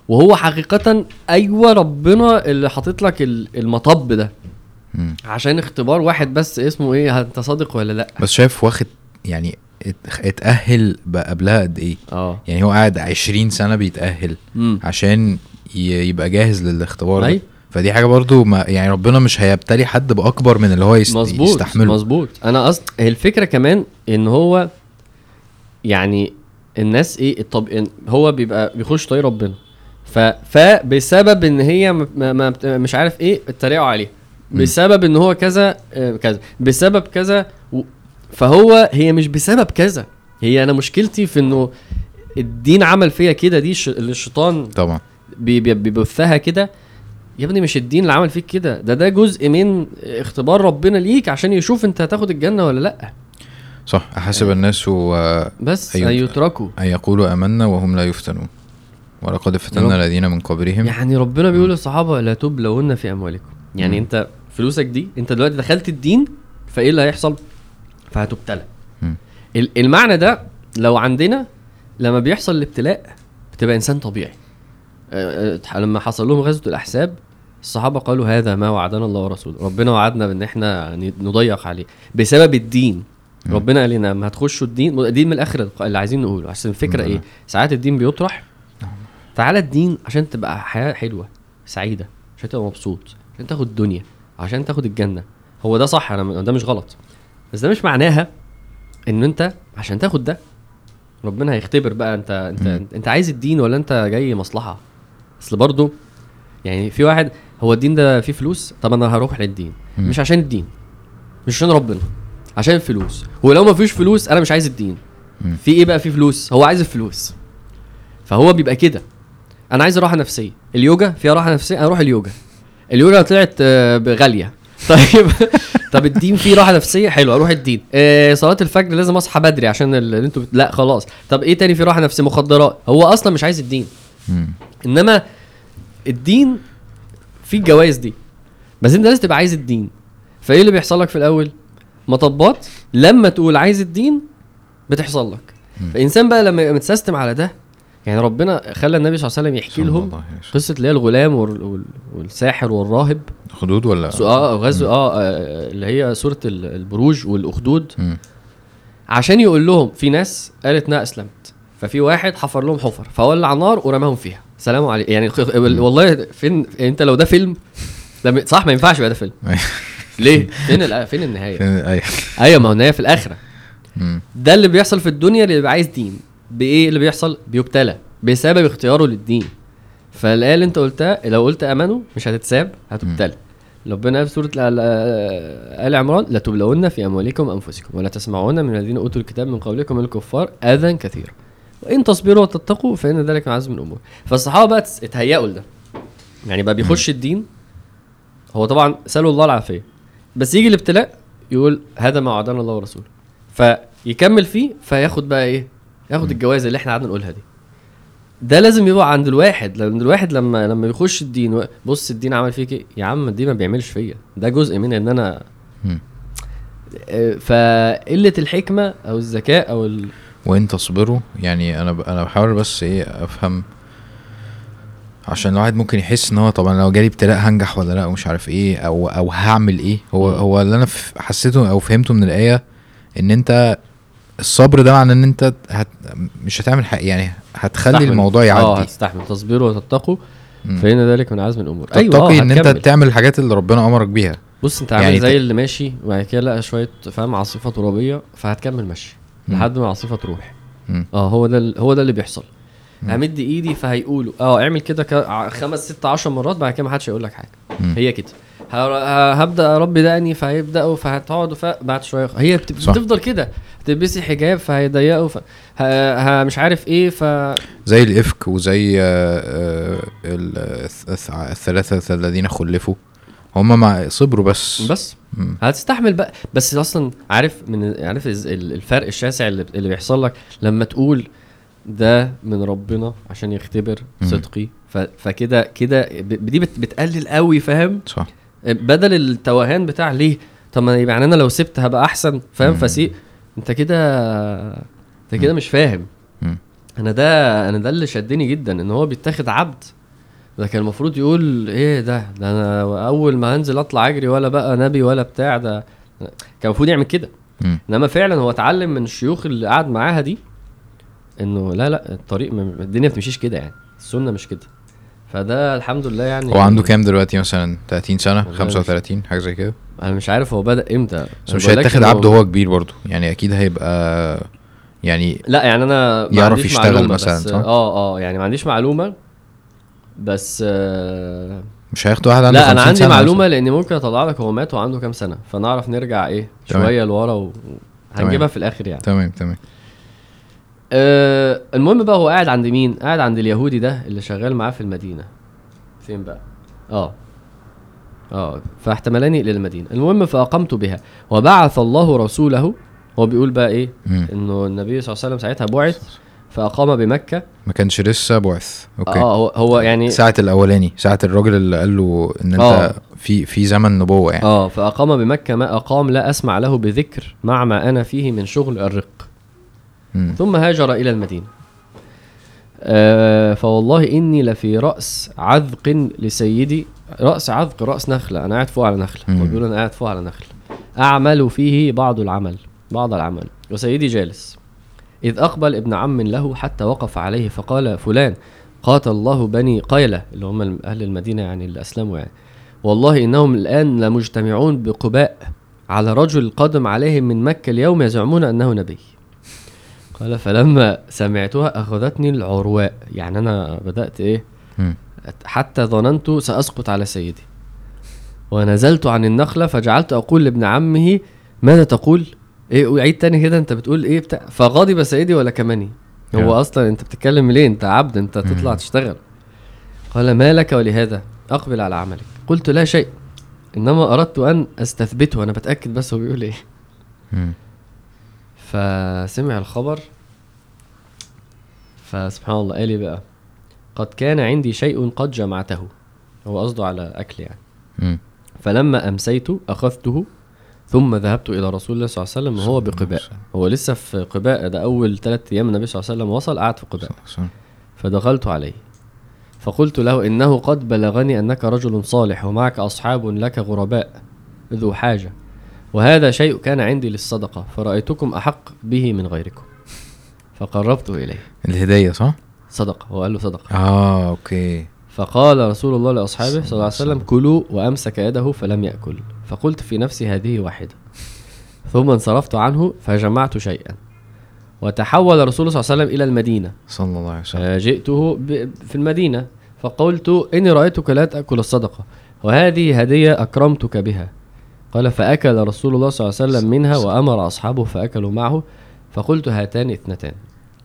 وهو حقيقه ايوه ربنا اللي حاطط لك المطب ده. مم. عشان اختبار واحد بس اسمه ايه، انت صادق ولا لا. بس شايف واخد يعني اتاهل بقى قبلها قد ايه. اه يعني هو قاعد عشرين سنه بيتاهل. مم. عشان يبقى جاهز للاختبار. أي. ده فدي حاجه برضو ما يعني ربنا مش هيبتلي حد باكبر من اللي هو يست... مزبوط. يستحمله. مظبوط. انا قصد الفكره كمان ان هو يعني الناس ايه الطب... هو بيبقى بيخش طريق ربنا ف... فبسبب ان هي م... م... مش عارف ايه اتريقوا عليه، بسبب ان هو كذا كذا، بسبب كذا و... فهو هي مش بسبب كذا. هي انا مشكلتي في انه الدين عمل فيها كده، دي ش... الشيطان طبعا بي... بيبثها كده. يا ابني مش الدين اللي عمل فيك كده، ده ده جزء من اختبار ربنا ليك عشان يشوف انت هتاخد الجنه ولا لا. صح. احسب يعني الناس و... بس أي... يتركوا ان يقولوا امنا وهم لا يفتنون ولقد فتنا الذين من قبلهم. يعني ربنا بيقول للصحابه لا تبلون في اموالكم. يعني م. انت فلوسك دي انت دلوقتي دخلت الدين، فايه اللي هيحصل؟ فهتبتلى. المعنى ده لو عندنا لما بيحصل الابتلاء بتبقى انسان طبيعي. أه لما حصل لهم غزوه الاحزاب الصحابه قالوا هذا ما وعدنا الله ورسوله، ربنا وعدنا بان احنا نضيق عليه بسبب الدين. مم. ربنا قال لنا ما هتخشوا الدين. دين من الاخر اللي عايزين نقوله، عشان الفكره. مم. ايه ساعات الدين بيطرح. مم. تعالى الدين عشان تبقى حياه حلوه سعيده، عشان تبقى مبسوط، عشان تاخد الدنيا، عشان تاخد الجنه. هو ده صح، انا ده مش غلط، بس ده مش معناها ان انت عشان تاخد ده ربنا هيختبر بقى انت انت مم. انت عايز الدين ولا انت جاي مصلحه. اصل برضو يعني في واحد هو الدين ده فيه فلوس، طب انا هروح للدين. مم. مش عشان الدين، مش عشان ربنا، عشان الفلوس. ولو ما فيش فلوس انا مش عايز الدين. مم. في ايه بقى؟ في فلوس، هو عايز الفلوس. فهو بيبقى كده، انا عايز راحه نفسيه، اليوجا فيها راحه نفسيه، انا اروح اليوجا. اليوجا طلعت غاليه، طيب طب الدين فيه راحه نفسيه، حلو اروح الدين. آه صلاه الفجر لازم اصحى بدري عشان اللي انتوا بت... لا خلاص. طب ايه تاني فيه راحه نفسيه؟ مخدرات. هو اصلا مش عايز الدين. مم. انما الدين فيه الجوائز دي، بس انت لازم تبقى عايز الدين. فايه اللي بيحصل لك في الاول؟ مطبات. لما تقول عايز الدين بتحصل لك. مم. فانسان بقى لما متسيستم على ده، يعني ربنا خلى النبي صلى الله عليه وسلم يحكي لهم قصه اللي هي الغلام والساحر والراهب. خدود ولا اه غزو اه اللي هي سوره البروج والاخدود. مم. عشان يقول لهم في ناس قالت انا اسلمت، ففي واحد حفر لهم حفر فولع نار ورماهم فيها، سلام عليكم. يعني والله فين انت لو ده فيلم ده صح ما ينفعش يبقى ده فيلم. ليه؟ فين فين النهايه؟ ايوه ما هو النهايه في الاخره. ده اللي بيحصل في الدنيا اللي بيبقى عايز دين. بايه اللي بيحصل؟ بيبتلى بسبب اختياره للدين. فالآية اللي انت قلتها لو قلت امنوا مش هتتساب، هتبتلى. ربنا في سوره ال عمران لا تبلون في اموالكم انفسكم ولا تسمعون من الذين اوتوا الكتاب من قبلكم الكفار اذى كثيرا وان تصبروا وتتقوا فان ذلك من عزم الامور. فالصحابه بقى اتهيأوا لده، يعني بقى بيخش الدين هو طبعا سألوا الله العافيه، بس يجي الابتلاء يقول هذا ما وعدنا الله ورسوله، فيكمل فيه، فياخد بقى ايه، ياخد الجوائز اللي احنا قعدنا نقولها دي. ده لازم يبقى عند الواحد. لان الواحد لما لما بيخش الدين، بص الدين عمل فيك ايه يا عم، الدين ما بيعملش فيا، ده جزء من ان انا فقله الحكمه او الذكاء او ال... وانت تصبره. يعني انا انا بحاول بس ايه افهم، عشان الواحد ممكن يحس ان هو طبعا لو جالي ابتلاء هنجح ولا لا ومش عارف ايه او او هعمل ايه. هو هو اللي انا حسيته او فهمته من الايه ان انت الصبر ده معنى ان انت هت مش هتعمل حق، يعني هتخلي تستحمل. الموضوع يعدي. اه هتستحمل، تصبر وتتقوا فإن ذلك من عزم الامور. تتقي أيوة ان انت تعمل الحاجات اللي ربنا امرك بيها. بص انت عامل يعني زي ت... اللي ماشي وبعد كده لقى شويه فاهم عاصفه ترابيه فهتكمل مشي لحد ما العاصفه تروح. مم. اه هو ده هو ده اللي بيحصل. همد ايدي فهيقولوا اه اعمل كده خمس ست عشر مرات، بعد كده ما حدش هيقول لك حاجه. مم. هي كده هبدا ربي دقني فهيبداوا فهتقعدوا بعد شويه هي بتفضل كده، هتلبسي حجاب فهيضيقوا ف... ه... مش عارف ايه ف زي الافك وزي الثلاثه الذين خلفوا هم ما صبروا بس بس مم. هتستحمل بقى. بس اصلا عارف من عارف الفرق الشاسع اللي اللي بيحصل لك لما تقول ده من ربنا عشان يختبر صدقي، فكده كده دي بتقلل قوي فاهم، صح، بدل التوهان بتاع ليه طب ما يبقى انا لو سبت هبقى احسن فاهم. فسيء انت كده انت كده مش فاهم. مم. انا ده انا ده اللي شدني جدا ان هو بيتاخد عبد، ده كان المفروض يقول ايه ده ده انا اول ما هنزل اطلع اجري ولا بقى نبي ولا بتاع، ده كان المفروض يعمل كده. انما فعلا هو اتعلم من الشيوخ اللي قاعد معاها دي انه لا لا الطريق الدنيا بتمشيش كده، يعني السنه مش كده. فده الحمد لله. يعني هو عنده كام دلوقتي؟ مثلا ثلاثين سنه، خمسة وثلاثين حاجه زي كده، انا مش عارف هو بدا امتى. مش هيتاخد عبده هو كبير برضو يعني، اكيد هيبقى يعني لا يعني انا يعرف يشتغل مثلا. اه اه يعني ما عنديش معلومه بس آه مش هياخد واحد عنده لا انا عندي معلومه مثلاً. لان ممكن اطلع لك هو مات وعنده كام سنه فنعرف نرجع ايه شويه لورا وهنجيبها في الاخر يعني. تمام تمام. أه المهم بقى هو قاعد عند مين؟ قاعد عند اليهودي ده اللي شغال معاه في المدينة. فين بقى؟ اه اه فاحتملني الى المدينة. المهم فاقمت بها وبعث الله رسوله. هو بيقول بقى ايه؟ مم. انه النبي صلى الله عليه وسلم ساعتها بعث فاقام بمكة. ما كانش لسه بعث. اوكي. اه هو يعني ساعة الاولاني، ساعة الرجل اللي قال له ان انت آه. في في زمن نبوة يعني. اه فاقام بمكة ما اقام لا اسمع له بذكر مع ما انا فيه من شغل الرق. ثم هاجر إلى المدينة. آه فوالله إني لفي رأس عذق لسيدي. رأس عذق رأس نخلة، أنا قاعد فوق على نخلة. بيقول أنا قاعد فوق على نخلة أعمل فيه بعض العمل بعض العمل وسيدي جالس. إذ أقبل ابن عم له حتى وقف عليه فقال فلان قاتل الله بني قيلة، اللي هم أهل المدينة يعني اللي أسلموا يعني، والله إنهم الآن لمجتمعون بقباء على رجل قدم عليهم من مكة اليوم يزعمون أنه نبي. قال فلما سمعتها أخذتني العرواء، يعني أنا بدأت إيه م. حتى ظننت سأسقط على سيدي. ونزلت عن النخلة فجعلت أقول لابن عمه ماذا تقول؟ إيه عيد تاني كده أنت بتقول إيه بتاع؟ فغاضب سيدي ولا كماني هو yeah. أصلا أنت بتتكلم ليه؟ أنت عبد، أنت تطلع م. تشتغل. قال ما لك ولهذا؟ أقبل على عملك. قلت لا شيء إنما أردت أن أستثبته، أنا بتأكد بس هو بيقول إيه. م. فسمع الخبر فسبحان الله قال لي بقى قد كان عندي شيء قد جمعته، هو قصده على أكل يعني. م. فلما أمسيت أخذته ثم ذهبت إلى رسول الله صلى الله عليه وسلم وهو بقباء. هو لسه في قباء، ده أول ثلاثة أيام النبي صلى الله عليه وسلم وصل قعد في قباء. فدخلت عليه فقلت له إنه قد بلغني أنك رجل صالح ومعك أصحاب لك غرباء ذو حاجة، وهذا شيء كان عندي للصدقة فرأيتكم أحق به من غيركم فقربته إليه. الهدية صح؟ صدقة، هو قال له صدقة. آه أوكي. فقال رسول الله لأصحابه صلى الله عليه وسلم كلوا، وأمسك يده فلم يأكل. فقلت في نفسي هذه واحدة. ثم انصرفت عنه فجمعت شيئا. وتحول رسول الله صلى الله عليه وسلم إلى المدينة صلى الله عليه وسلم. جئته في المدينة فقلت إني رأيتك لا تأكل الصدقة وهذه هدية أكرمتك بها. قال فأكل رسول الله صلى الله عليه وسلم منها وأمر أصحابه فأكلوا معه. فقلت هاتان اثنتان.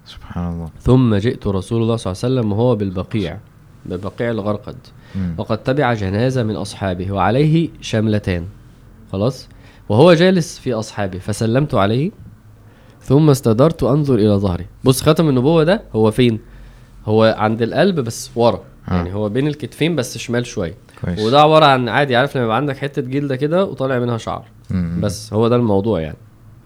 سبحان الله. ثم جئت رسول الله صلى الله عليه وسلم وهو بالبقيع بالبقيع الغرقد. مم. وقد تبع جنازة من أصحابه وعليه شملتان. خلاص. وهو جالس في أصحابه فسلمت عليه ثم استدرت أنظر إلى ظهري. بص ختم النبوة ده هو فين؟ هو عند القلب بس ورا آه. يعني هو بين الكتفين بس شمال شويه. وده عباره عن عادي عارف لما يبقى عندك حته جلده كده وطالع منها شعر م-م. بس هو ده الموضوع يعني.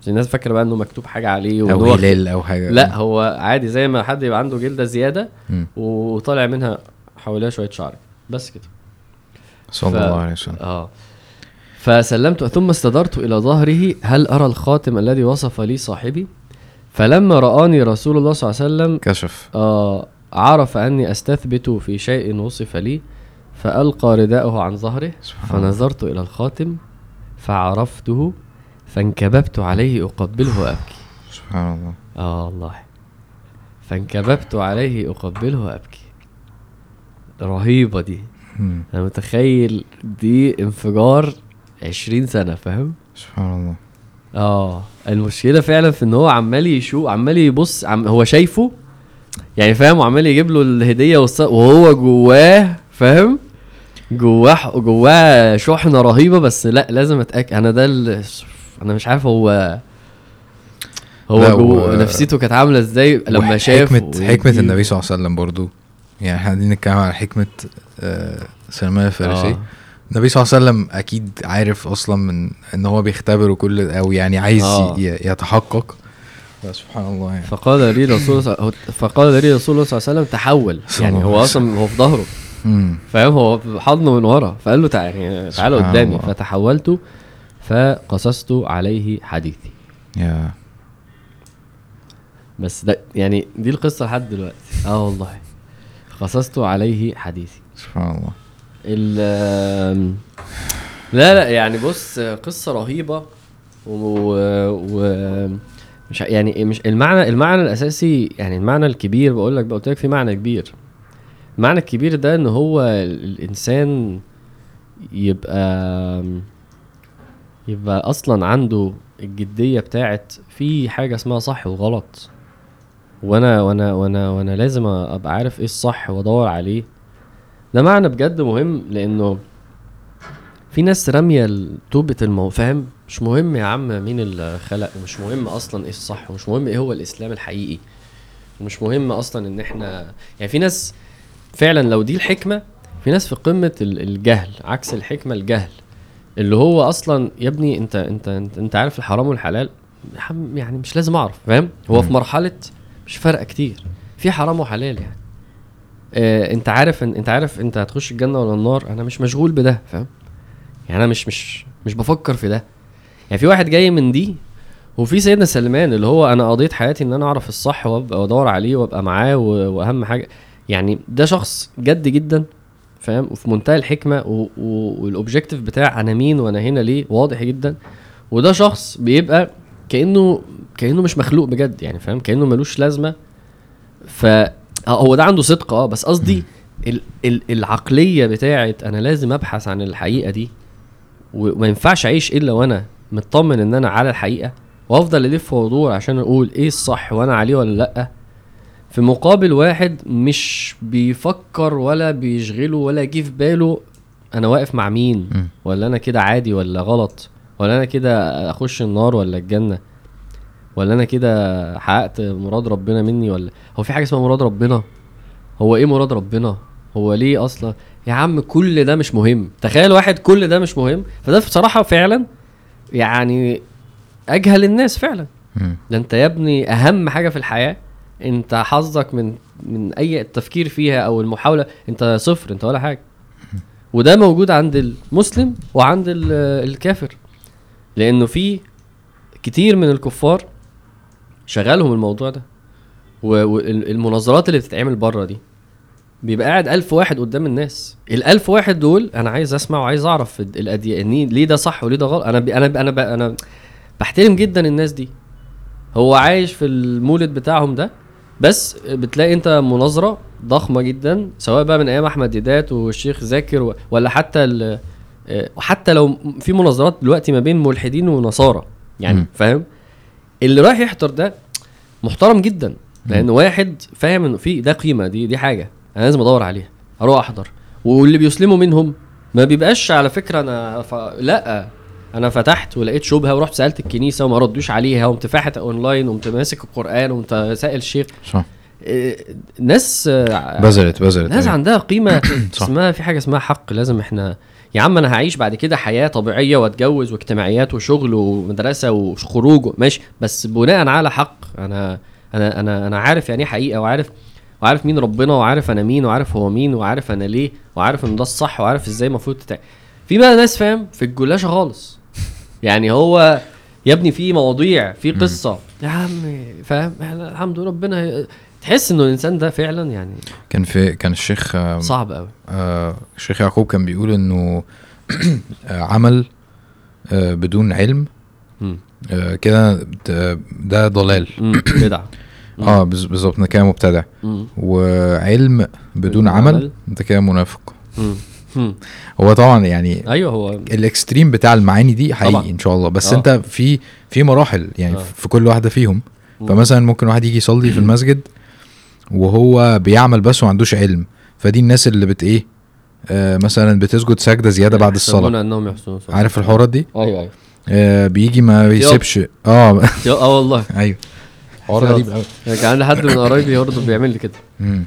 الناس فاكره بقى انه مكتوب حاجه عليه او هلال او حاجه. لا هو عادي زي ما حد يبقى عنده جلده زياده م. وطالع منها حواليها شويه شعر بس كده. صلى الله عليه وسلم. اه فسلمت ثم استدرت الى ظهره هل ارى الخاتم الذي وصف لي صاحبي؟ فلما رآني رسول الله صلى الله عليه وسلم كشف اه عرف اني استثبت في شيء وصف لي فألقى رداءه عن ظهره فنظرت الى الخاتم فعرفته فانكببت عليه اقبله وابكي. سبحان الله. اه الله. فانكببت عليه اقبله وابكي. رهيبه دي. مم. انا متخيل دي انفجار عشرين سنه فاهم. سبحان الله. اه المشكله فعلا في ان هو عمال يشوف عمال يبص عم هو شايفه يعني فاهم وعمال يجيب له الهديه وهو جواه فاهم جواه جواه شحنه رهيبه. بس لا لازم اتاكد انا ده انا مش عارف هو هو جوه نفسيته كانت عامله ازاي لما شاف حكمه حكمه النبي صلى الله عليه وسلم برضو يعني احنا قاعدين نتكلم على حكمه سلمان الفارسي آه. النبي صلى الله عليه وسلم اكيد عارف اصلا من ان هو بيختبره كل او يعني عايز آه. يتحقق. سبحان الله يعني. فقال لي رسول الله فقال لي رسول الله صلى الله عليه وسلم تحول يعني هو اصلا هو في ظهره فاهم هو حضنه من ورا فقال له تعالى تعالى قدامي فتحولته فقصصت عليه حديثي. يا بس ده يعني دي القصه لحد دلوقتي. اه والله قصصت عليه حديثي. سبحان الله. لا لا يعني بص قصه رهيبه ومش يعني مش المعنى المعنى الاساسي يعني المعنى الكبير بقول لك بقى قلت لك في معنى كبير. المعنى الكبير ده ان هو الانسان يبقى يبقى اصلا عنده الجديه بتاعت في حاجه اسمها صح وغلط وانا وانا وانا وانا لازم ابقى عارف ايه الصح وادور عليه. ده معنى بجد مهم لانه في ناس رميه توبه المو فاهم مش مهم يا عم مين اللي خلق ومش مهم اصلا ايه الصح ومش مهم ايه هو الاسلام الحقيقي ومش مهم اصلا ان احنا يعني في ناس فعلا لو دي الحكمه في ناس في قمه الجهل عكس الحكمه الجهل اللي هو اصلا يا ابني انت انت انت, انت عارف الحرام والحلال يعني مش لازم اعرف فاهم هو في مرحله مش فارقه كتير في حرام وحلال يعني آه انت عارف ان انت عارف انت هتخش الجنه ولا النار انا مش مشغول بده فاهم يعني انا مش مش مش بفكر في ده يعني. في واحد جاي من دي وفي سيدنا سلمان اللي هو انا قضيت حياتي ان انا اعرف الصح وابقى ادور عليه وابقى معاه واهم حاجه يعني ده شخص جد جدا فاهم وفي منتهى الحكمه والاوبجكتيف بتاع انا مين وانا هنا ليه واضح جدا. وده شخص بيبقى كانه كانه مش مخلوق بجد يعني فاهم كانه ملوش لازمه. ف هو ده عنده صدق اه بس قصدي ال... ال... العقليه بتاعه انا لازم ابحث عن الحقيقه دي وما ينفعش اعيش الا وانا مطمن ان انا على الحقيقه وافضل الف وادور عشان اقول ايه الصح وانا عليه ولا لا. في مقابل واحد مش بيفكر ولا بيشغله ولا يجي في باله انا واقف مع مين ولا انا كده عادي ولا غلط ولا انا كده اخش النار ولا الجنه ولا انا كده حققت مراد ربنا مني ولا هو في حاجه اسمها مراد ربنا هو ايه مراد ربنا هو ليه اصلا يا عم كل ده مش مهم. تخيل واحد كل ده مش مهم فده بصراحه فعلا يعني اجهل الناس فعلا. ده انت يا ابني اهم حاجه في الحياه انت حظك من من اي التفكير فيها او المحاوله انت صفر انت ولا حاجه. وده موجود عند المسلم وعند الكافر لانه في كتير من الكفار شغالهم الموضوع ده والمناظرات اللي بتتعمل بره دي بيبقى قاعد ألف واحد قدام الناس. الألف واحد دول أنا عايز أسمع وعايز أعرف الأديان ليه ده صح وليه ده غلط. أنا بي أنا بي أنا بي أنا بحترم جدا الناس دي هو عايش في المولد بتاعهم ده بس بتلاقي أنت مناظرة ضخمة جدا سواء بقى من أيام أحمد ديدات والشيخ زاكر ولا حتى حتى لو في مناظرات دلوقتي ما بين ملحدين ونصارى يعني فاهم. اللي رايح يحضر ده محترم جدا لان واحد فاهم انه في ده قيمه دي دي حاجه انا لازم ادور عليها اروح احضر. واللي بيسلموا منهم ما بيبقاش على فكره انا ف... لا انا فتحت ولقيت شبهه ورحت سالت الكنيسه وما ردوش عليها وقمت فاتح اونلاين وقمت ماسك القران وقمت سائل الشيخ ناس بذلت بذلت ناس عندها قيمه اسمها في حاجه اسمها حق. لازم احنا يا عم انا هعيش بعد كده حياه طبيعيه واتجوز واجتماعيات وشغل ومدرسه وخروج ماشي, بس بناء على حق. انا انا انا انا عارف يعني حقيقه, وعارف وعارف مين ربنا, وعارف انا مين, وعارف هو مين, وعارف انا ليه, وعارف ان ده الصح, وعارف ازاي المفروض تتعامل. في بقى ناس فاهم في الجلاش خالص يعني, هو يا ابني في مواضيع في قصه يا عم فاهم الحمد لله ربنا. تحس انه الانسان ده فعلا يعني كان في كان الشيخ صعب قوي. آه الشيخ يعقوب كان بيقول انه عمل آه بدون علم آه كده ده ضلال بدعه. اه بالظبط, ده كده مبتدع. وعلم بدون عمل ده كده منافق. هو طبعا يعني ايوه هو الاكستريم بتاع المعاني دي حقيقي ان شاء الله, بس أوه. انت في في مراحل يعني أوه. في كل واحده فيهم. فمثلا ممكن واحد يجي يصلي في المسجد وهو بيعمل بس وما عندوش علم, فدي الناس اللي بت ايه آه مثلا بتسجد سجده زياده بعد الصلاه, عارف الحوارات دي. ايوه ايوه آه بيجي ما بيسيبش اه اه والله ايوه حوار غريب قوي. كان لحد من قرايبي برضه بيعمل لي كده. امم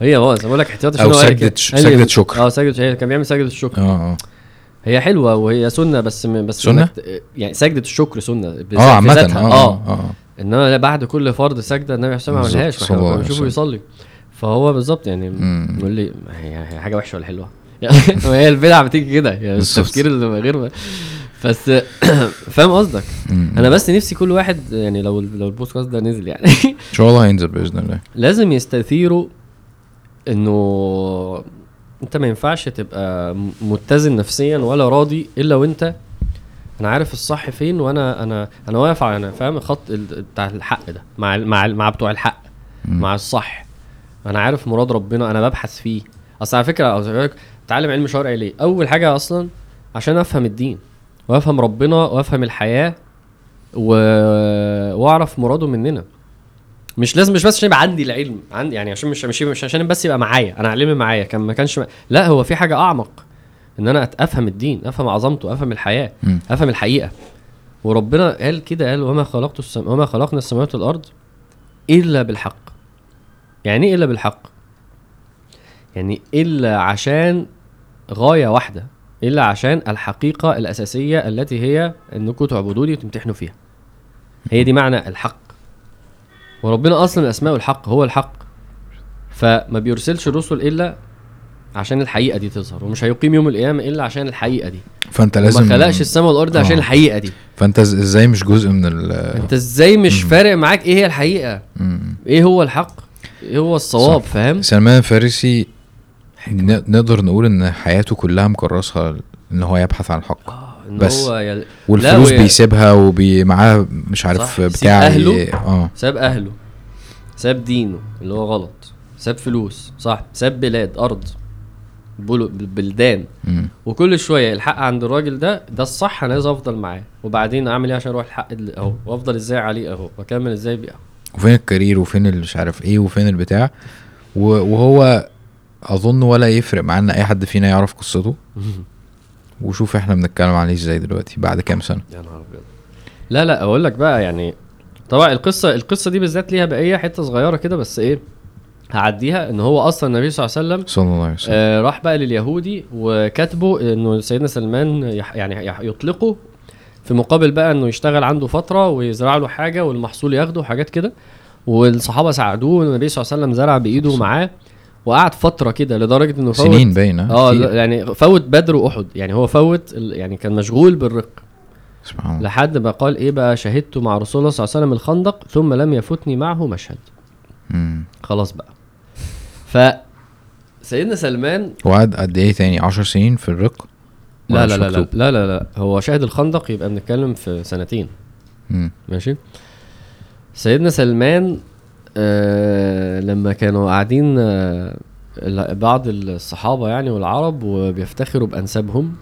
هي هو بقول لك احتياطي شنو سجده سجده شكر. اه سجده كان بيعمل سجده الشكر. اه هي حلوه وهي سنه, بس بس سنة؟ يعني سجده الشكر سنه اه عامه اه اه انما بعد كل فرض سجده النبي حسام ما عملهاش, فاحنا بنشوفه يصلي. فهو بالظبط يعني بيقول لي هي حاجه وحشه ولا حلوه هي البدعه بتيجي كده يعني التفكير اللي غير بس فاهم قصدك. انا بس نفسي كل واحد يعني لو لو البودكاست ده نزل يعني ان شاء الله هينزل باذن الله, لازم يستثيروا انه انت ما ينفعش تبقى متزن نفسيا ولا راضي الا وانت انا عارف الصح فين, وانا انا انا واقف انا فاهم خط بتاع الحق ده مع مع مع بتوع الحق م. مع الصح. انا عارف مراد ربنا, انا ببحث فيه. اصل على فكره تعلم علم شرعي ليه؟ اول حاجه اصلا عشان افهم الدين وافهم ربنا وافهم الحياه و... واعرف مراده مننا. مش لازم مش بس عشان يبقى عندي العلم عندي يعني, عشان مش مش, مش عشان بس يبقى معايا انا علمي معايا كان ما كانش م... لا هو في حاجه اعمق, ان انا افهم الدين, افهم عظمته, افهم الحياه, م. افهم الحقيقه. وربنا قال كده, قال وما خلقت السم... وما خلقنا السماوات والارض الا بالحق. يعني ايه الا بالحق؟ يعني الا عشان غايه واحده, الا عشان الحقيقه الاساسيه التي هي انكم تعبدوني وتمتحنوا فيها. هي دي معنى الحق. وربنا اصلا الاسماء والحق هو الحق, فما بيرسلش الرسل الا عشان الحقيقه دي تظهر, ومش هيقيم يوم القيامه الا عشان الحقيقه دي. فانت لازم ما خلقش السماء والارض آه. عشان الحقيقه دي. فانت ازاي مش جزء من ال انت ازاي مش مم. فارق معاك ايه هي الحقيقه, مم. ايه هو الحق, ايه هو الصواب. فاهم سلمان الفارسي نقدر نقول ان حياته كلها مكرسها ان هو يبحث عن الحق آه. إن بس هو يل... والفلوس وي... بيسيبها ومعاه مش عارف بتاع اهله اه ساب اهله, ساب دينه اللي هو غلط, ساب فلوس صح, ساب بلاد ارض بلدان م. وكل شويه الحق عند الراجل ده ده الصح, انا لازم افضل معاه. وبعدين اعمل ايه عشان اروح الحق اهو, وافضل ازاي عليه اهو, واكمل ازاي بيه, وفين الكارير وفين اللي مش عارف ايه وفين البتاع. وهو اظن ولا يفرق معانا اي حد فينا يعرف قصته. وشوف احنا بنتكلم عليه ازاي دلوقتي بعد كام سنه يا نهار ابيض. لا لا اقول لك بقى يعني طبعا القصه القصه دي بالذات ليها بقيه حته صغيره كده بس ايه هعديها. ان هو اصلا النبي صلى الله عليه وسلم صلى الله عليه وسلم آه راح بقى لليهودي وكاتبه انه سيدنا سلمان يح يعني يح يطلقه في مقابل بقى انه يشتغل عنده فتره ويزرع له حاجه والمحصول ياخده حاجات كده. والصحابه ساعدوه, والنبي صلى الله عليه وسلم زرع بايده معاه وقعد فتره كده لدرجه انه فوت سنين باينه اه يعني فوت بدر واحد. يعني هو فوت يعني كان مشغول بالرق سبحان الله لحد ما قال ايه بقى شهدت مع رسول الله صلى الله عليه وسلم الخندق ثم لم يفوتني معه مشهد. امم خلاص بقى. ف سيدنا سلمان وقعد قد ايه تاني عشر سنين في الرق؟ لا لا لا, لا لا لا لا هو شهد الخندق يبقى بنتكلم في سنتين. امم ماشي. سيدنا سلمان آه لما كانوا قاعدين آه بعض الصحابة يعني والعرب وبيفتخروا بأنسابهم,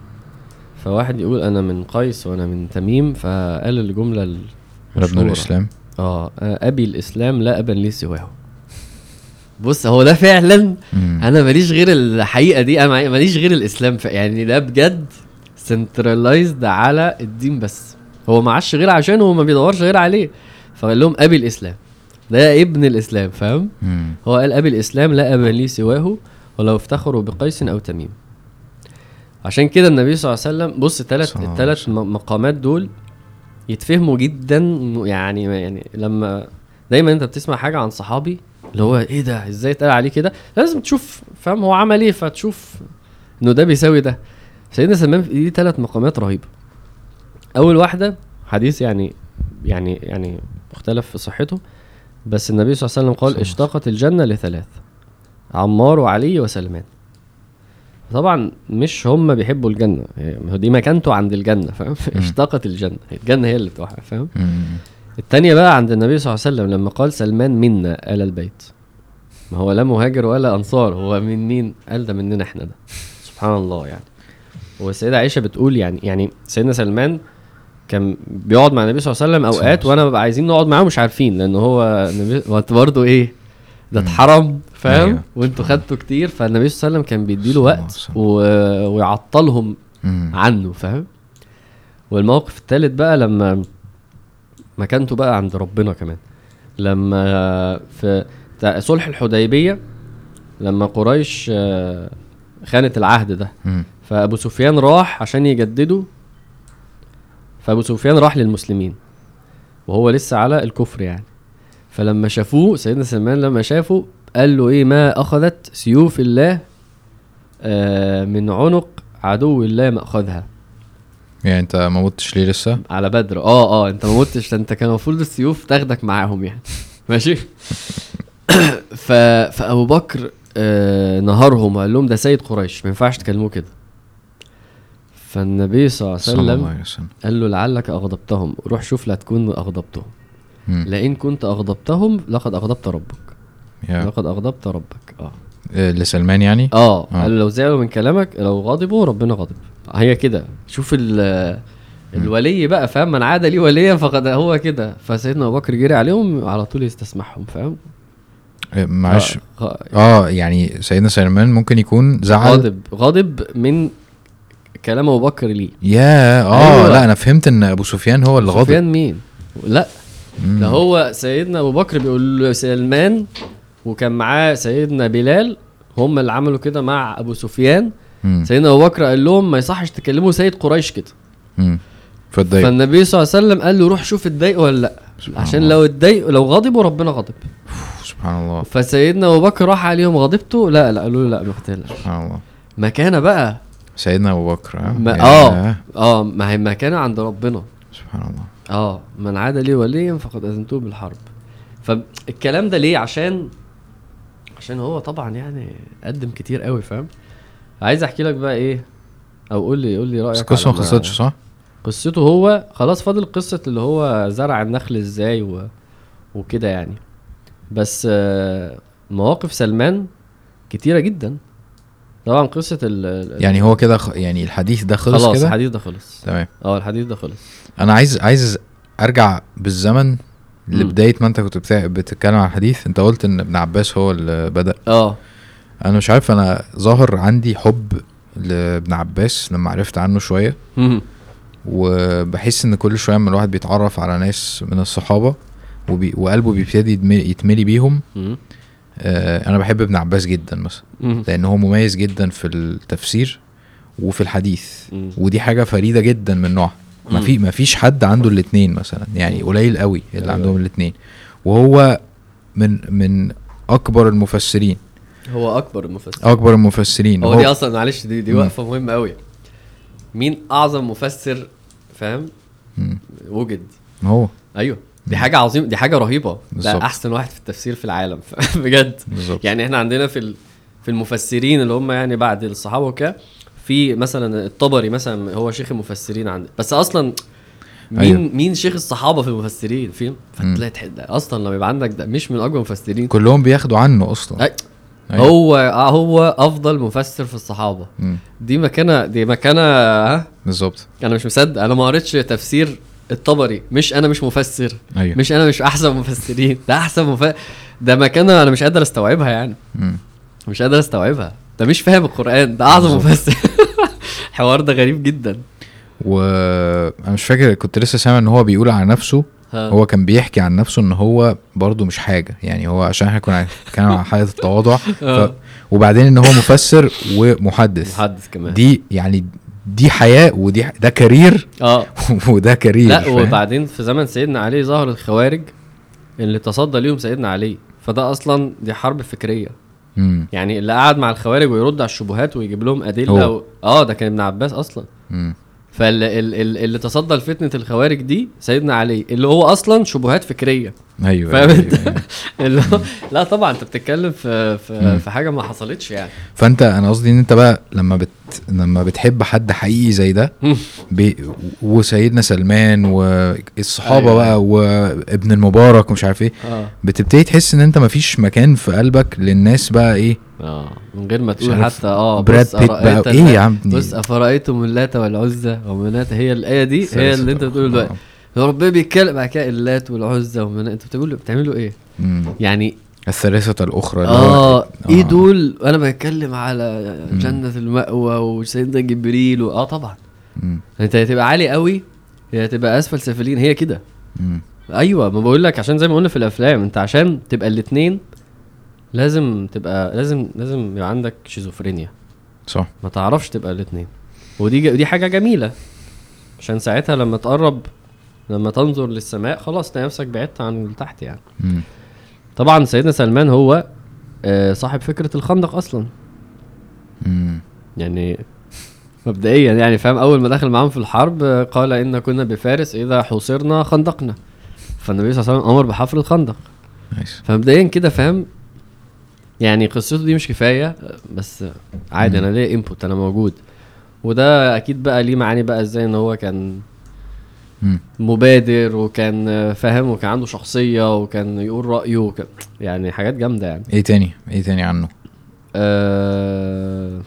فواحد يقول أنا من قيس وأنا من تميم, فقال الجملة المشهورة ابن الإسلام آه أبي الإسلام لا أبا لي سواه. بص هو ده فعلا أنا ماليش غير الحقيقة دي, أنا ماليش غير الإسلام يعني. ده بجد سنترلايزد على الدين, بس هو معاش غير عشان هو ما بيدورش غير عليه. فقال لهم أبي الإسلام ده ابن الإسلام فاهم؟ هو قال أبي الإسلام لا أبا لي سواه ولو افتخروا بقيس أو تميم. عشان كده النبي صلى الله عليه وسلم بص الثلاث الثلاث مقامات دول يتفهموا جدا يعني يعني لما دايما انت بتسمع حاجه عن صحابي اللي هو ايه ده ازاي اتقال عليه كده لازم تشوف فاهم هو عمل ايه فتشوف انه ده بيساوي ده. سيدنا سلمان دي ثلاث مقامات رهيبه. اول واحده حديث يعني يعني يعني مختلف في صحته بس النبي صلى الله عليه وسلم قال اشتقت الجنه لثلاث عمار وعلي وسلمان. طبعا مش هم بيحبوا الجنه يعني دي مكانته عند الجنه فاهم اشتقت الجنه الجنه هي اللي بتوحها فاهم. الثانيه بقى عند النبي صلى الله عليه وسلم لما قال سلمان منا آل البيت ما هو لا مهاجر ولا انصار هو من مين قال ده مننا احنا ده سبحان الله يعني. والسيده عائشه بتقول يعني يعني سيدنا سلمان كان بيقعد مع النبي صلى الله عليه وسلم اوقات وانا ببقى عايزين نقعد معاه مش عارفين لان هو وانت برضه ايه ده اتحرم فاهم وانتوا خدتوا كتير فالنبي صلى الله عليه وسلم كان بيديله وقت و... ويعطلهم عنه فاهم. والموقف الثالث بقى لما مكانته بقى عند ربنا كمان لما في صلح الحديبيه لما قريش خانت العهد ده فابو سفيان راح عشان يجدده فابو سفيان راح للمسلمين وهو لسه على الكفر يعني. فلما شافوه سيدنا سلمان لما شافه قال له ايه ما اخذت سيوف الله آه من عنق عدو الله ما اخذها. يعني انت ما موتش ليه لسه؟ على بدر اه اه انت ما موتش انت كان المفروض السيوف تاخدك معاهم يعني ماشي. فابو بكر آه نهارهم وقال لهم ده سيد قريش ما ينفعش تكلموه كده. فالنبي صلى الله عليه وسلم قال له لعلك اغضبتهم روح شوف لا تكون اغضبتهم لئن كنت اغضبتهم لقد اغضبت ربك لقد اغضبت ربك اه لسلمان يعني اه, آه. قال لو زعلوا من كلامك لو غاضبوا ربنا غاضب. هي كده شوف الولي بقى فاهم من عاد ليه وليا فقد هو كده. فسيدنا ابو بكر جري عليهم على طول يستسمحهم فاهم معلش آه. اه يعني سيدنا سلمان ممكن يكون زعل غاضب غاضب من كلام ابو بكر ليه يا اه أيوة. لا انا فهمت ان ابو سفيان هو اللي غاضب. سفيان مين؟ لا ده هو سيدنا ابو بكر بيقول له سلمان وكان معاه سيدنا بلال هم اللي عملوا كده مع ابو سفيان. سيدنا ابو بكر قال لهم ما يصحش تكلموا سيد قريش كده فالضايق فالنبي صلى الله عليه وسلم قال له روح شوف اتضايق ولا لا عشان لو اتضايق لو غاضب وربنا غاضب سبحان الله. فسيدنا ابو بكر راح عليهم غضبته لا لا قالوا له لا ما اختلفش سبحان الله. مكانه بقى سيدنا ابو بكر اه اه ما هي مكانه عند ربنا سبحان الله اه من عاد لي وليا فقد اذنته بالحرب. فالكلام ده ليه؟ عشان عشان هو طبعا يعني قدم كتير قوي فاهم. عايز احكي لك بقى ايه او قول لي قول لي رايك. قصته ما خلصتش صح؟ قصته هو خلاص فاضل قصه اللي هو زرع النخل ازاي و... وكده يعني. بس مواقف سلمان كتيره جدا طبعا قصه ال يعني هو كده خ... يعني الحديث ده خلص كده خلاص الحديث ده خلص تمام اه الحديث ده خلص. انا عايز عايز ارجع بالزمن لبدايه ما انت كنت بتتكلم عن الحديث. انت قلت ان ابن عباس هو اللي بدا اه انا مش عارف انا ظاهر عندي حب لابن عباس لما عرفت عنه شويه وبحس ان كل شويه لما الواحد بيتعرف على ناس من الصحابه وبي... وقلبه بيبتدي يتملي بيهم آه انا بحب ابن عباس جدا مثلا لانه هو مميز جدا في التفسير وفي الحديث ودي حاجه فريده جدا من نوعها. ما في ما فيش حد عنده الاثنين مثلا يعني قليل قوي اللي عندهم الاثنين وهو من من اكبر المفسرين. هو اكبر المفسرين اكبر المفسرين هو دي اصلا معلش دي دي وقفه مهمه قوي. مين اعظم مفسر فاهم وجد هو ايوه دي حاجه عظيمه دي حاجه رهيبه بالزبط. ده احسن واحد في التفسير في العالم بجد بالزبط. يعني احنا عندنا في في المفسرين اللي هم يعني بعد الصحابه كده في مثلا الطبري مثلا هو شيخ المفسرين عندنا بس اصلا مين أيوه. مين شيخ الصحابه في المفسرين فين فتلاقي حد اصلا لما يبقى عندك ده مش من اقوى المفسرين كلهم بياخدوا عنه اصلا أي. أيوه. هو هو افضل مفسر في الصحابه مم. دي مكانه دي مكانه ها بالظبط. انا مش مصدق انا ما قريتش تفسير الطبري مش انا مش مفسر أيوه. مش انا مش احسن مفسرين ده احسن مف... ده مكانه انا مش قادر استوعبها يعني مم. مش قادر استوعبها ده مش فاهم القران ده اعظم مفسر الحوار ده غريب جدا. وانا مش فاكر كنت لسه سامع ان هو بيقول على نفسه هو كان بيحكي عن نفسه ان هو برضو مش حاجة يعني, هو عشان احنا كنا كان على حالة التواضع ف... وبعدين ان هو مفسر ومحدث محدث كمان, دي يعني دي حياة ودي ح... ده كارير اه وده كارير. لا وبعدين في زمن سيدنا علي ظهر الخوارج اللي تصدى ليهم سيدنا علي, فده اصلا دي حرب فكرية مم. يعني اللي قاعد مع الخوارج ويرد على الشبهات ويجيب لهم ادلة و... اه ده كان ابن عباس اصلا مم. فاللي تصدى لفتنه الخوارج دي سيدنا علي اللي هو اصلا شبهات فكريه. ايوه فاهم انت أيوة أيوة. هو... لا طبعا انت بتتكلم في في, في حاجه ما حصلتش يعني. فانت انا قصدي ان انت بقى لما بت... لما بتحب حد حقيقي زي ده ب... وسيدنا سلمان والصحابه أيوة. بقى وابن المبارك ومش عارف ايه آه. بتبتدي تحس ان انت مفيش مكان في قلبك للناس بقى ايه اه من غير ما تقول حتى اه براد بيت بقى ايه يا عم. بص افرأيتم اللات والعزى ومنات, هي الايه دي هي اللي انت بتقوله دلوقتي يا رب بيتكلم بقى كده اللات والعزى ومنات, انتوا بتقولوا بتعملوا ايه مم. يعني الثلاثه الاخرى اه آه. ايه دول؟ انا بتكلم على جنه مم. المأوى وسيدنا جبريل واه طبعا مم. انت هتبقى عالي قوي هتبقى اسفل سافلين, هي كده ايوه. ما بقول لك عشان زي ما قلنا في الافلام انت عشان تبقى الاثنين لازم تبقى لازم لازم يبقى عندك شيزوفرينيا صح, ما تعرفش تبقى الاثنين. ودي دي حاجه جميله عشان ساعتها لما تقرب لما تنظر للسماء خلاص تلاقي نفسك بعدت عن تحت يعني م. طبعا سيدنا سلمان هو صاحب فكره الخندق اصلا م. يعني مبدئيا يعني فاهم, اول ما دخل معاهم في الحرب قال ان كنا بفارس اذا حصرنا خندقنا, فالنبي صلى الله عليه وسلم امر بحفر الخندق. فمبدئيا كده فاهم يعني قصته دي مش كفاية, بس عادي انا ليه انبوت انا موجود, وده اكيد بقى ليه معاني بقى ازاي ان هو كان مبادر وكان فاهم وكان عنده شخصية وكان يقول رأيه وكان يعني حاجات جامدة يعني. ايه تاني ايه تاني عنه أه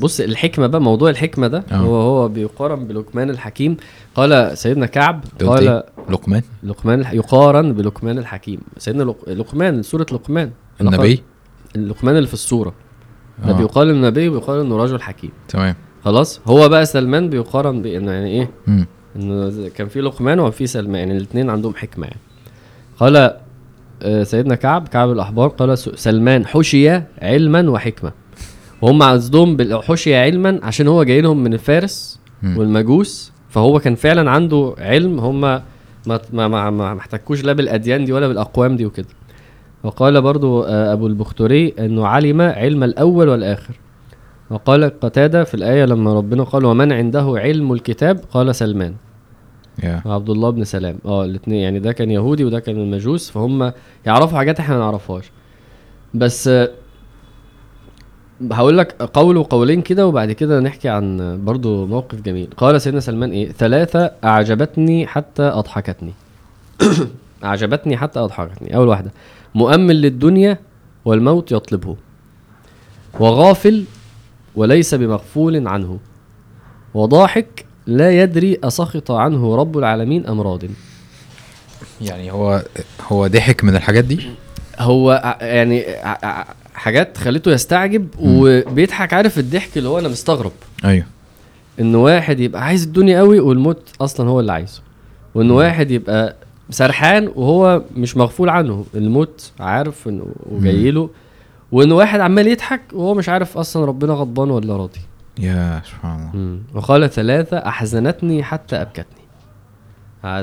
بص الحكمة بقى, موضوع الحكمة ده أوه. هو هو بيقارن بلقمان الحكيم. قال سيدنا كعب قال لقمان لقمان يقارن بلقمان الحكيم. سيدنا لقمان سورة لقمان النبي لقمان اللي في الصورة ده بيقال النبي وبيقال انه رجل حكيم تمام خلاص. هو بقى سلمان بيقارن بانه يعني ايه م. انه كان في لقمان وفي سلمان يعني الاثنين عندهم حكمة يعني. قال سيدنا كعب كعب الأحبار قال سلمان حشي علما وحكمة, وهم عزدهم بالحشية علما عشان هو جاي لهم من الفارس م. والمجوس, فهو كان فعلا عنده علم هم ما ما ما, ما محتكوش لا بالأديان دي ولا بالأقوام دي وكده. وقال برضو أبو البختري أنه علم علم الأول والآخر. وقال القتادة في الآية لما ربنا قال ومن عنده علم الكتاب قال سلمان yeah. عبد الله بن سلام اه الاثنين يعني ده كان يهودي وده كان المجوس, فهم يعرفوا حاجات احنا ما نعرفهاش. بس هقول لك قول وقولين كده وبعد كده نحكي عن برضو موقف جميل. قال سيدنا سلمان ايه ثلاثة اعجبتني حتى اضحكتني اعجبتني حتى اضحكتني. اول واحدة مؤمل للدنيا والموت يطلبه, وغافل وليس بمغفول عنه, وضاحك لا يدري اسخط عنه رب العالمين ام راض. يعني هو هو ضحك من الحاجات دي, هو يعني حاجات خليته يستعجب وبيضحك. عارف الضحك اللي هو انا مستغرب ايوه انه واحد يبقى عايز الدنيا قوي والموت اصلا هو اللي عايزه, وانه واحد يبقى سرحان وهو مش مغفول عنه الموت عارف انه وجاي له, وانه واحد عمال يضحك وهو مش عارف اصلا ربنا غضبان ولا راضي يا سبحان الله. وقال ثلاثه احزنتني حتى ابكتني,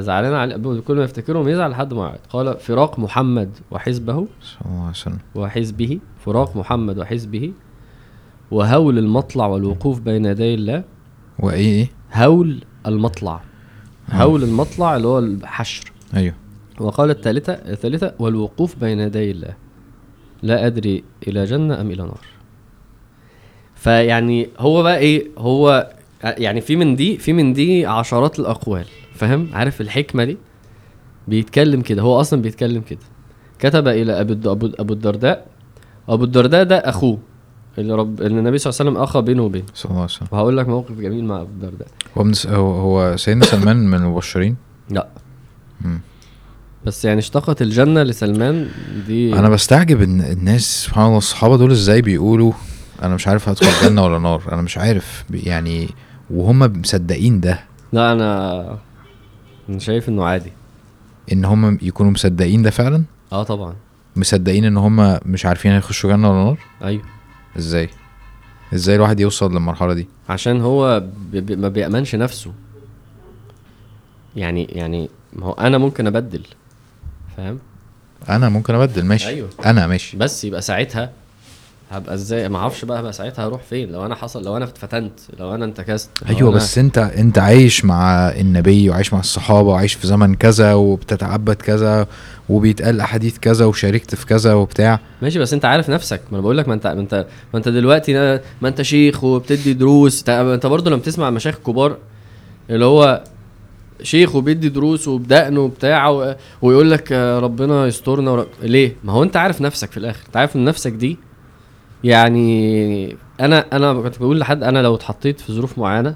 زعلان على كل ما يفتكرهم يزعل لحد ما يعيط. قال فراق محمد وحزبه صلى الله عليه وسلم وحزبه, فراق محمد وحزبه, وهول المطلع والوقوف بين يدي الله. وايه هول المطلع؟ هول المطلع اللي هو الحشر ايوه. وقال الثالثه الثالثه والوقوف بين يدي الله لا ادري الى جنه ام الى نار. فيعني هو بقى ايه هو يعني في من دي في من دي عشرات الاقوال فهم عارف الحكمه دي بيتكلم كده, هو اصلا بيتكلم كده. كتب الى ابو ابو الدرداء ابو الدرداء ده اخوه اللي رب اللي النبي صلى الله عليه وسلم اخى بينه وبينه صلى الله عليه وسلم. وهقول لك موقف جميل مع ابو الدرداء. هو هو سيدنا سلمان من المبشرين لا م. بس يعني اشتقت الجنه لسلمان دي. انا بستعجب ان الناس سبحان الله الصحابه دول ازاي بيقولوا انا مش عارف هدخل جنه ولا نار, انا مش عارف يعني وهم مصدقين ده. لا انا انا شايف انه عادي ان هم يكونوا مصدقين ده فعلا. اه طبعا مصدقين ان هم مش عارفين هيخشوا جنه ولا نار. ايوه. ازاي ازاي الواحد يوصل للمرحله دي؟ عشان هو بي بي ما بيامنش نفسه. يعني يعني ما هو انا ممكن ابدل فاهم، انا ممكن ابدل ماشي. أيوه. انا ماشي، بس يبقى ساعتها هبقى ازاي؟ ما اعرفش بقى، هبقى ساعتها هروح فين لو انا حصل، لو انا اتفتنت، لو انا انتكست. ايوه بس انت انت عايش مع النبي وعايش مع الصحابه وعايش في زمن كذا وبتتعبد كذا وبيتقال احاديث كذا وشاركت في كذا وبتاع ماشي، بس انت عارف نفسك. ما انا بقول لك ما انت ما انت ما انت دلوقتي ما انت شيخ وبتدي دروس. انت برضو لما تسمع مشايخ كبار اللي هو شيخ وبيدي دروس وبدقنه بتاعه ويقول لك ربنا يسترنا ورب... ليه؟ ما هو انت عارف نفسك في الاخر، انت عارف ان نفسك دي يعني. انا انا كنت بقول لحد انا لو اتحطيت في ظروف معينه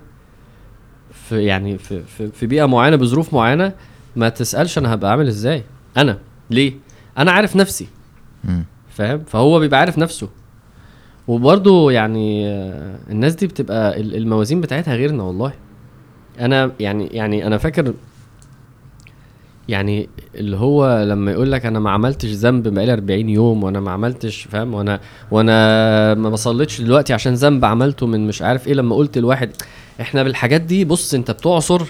في يعني في في, في بيئه معينه بظروف معينه ما تسالش انا هبقى عامل ازاي. انا ليه؟ انا عارف نفسي فاهم، فهو بيبقى عارف نفسه. وبرضه يعني الناس دي بتبقى الموازين بتاعتها غيرنا والله. انا يعني يعني انا فاكر يعني اللي هو لما يقول لك انا ما عملتش ذنب بقالي أربعين يوم وانا ما عملتش فاهم، وانا وانا ما بصليتش دلوقتي عشان ذنب عملته من مش عارف ايه. لما قلت الواحد احنا بالحاجات دي بص انت بتعصر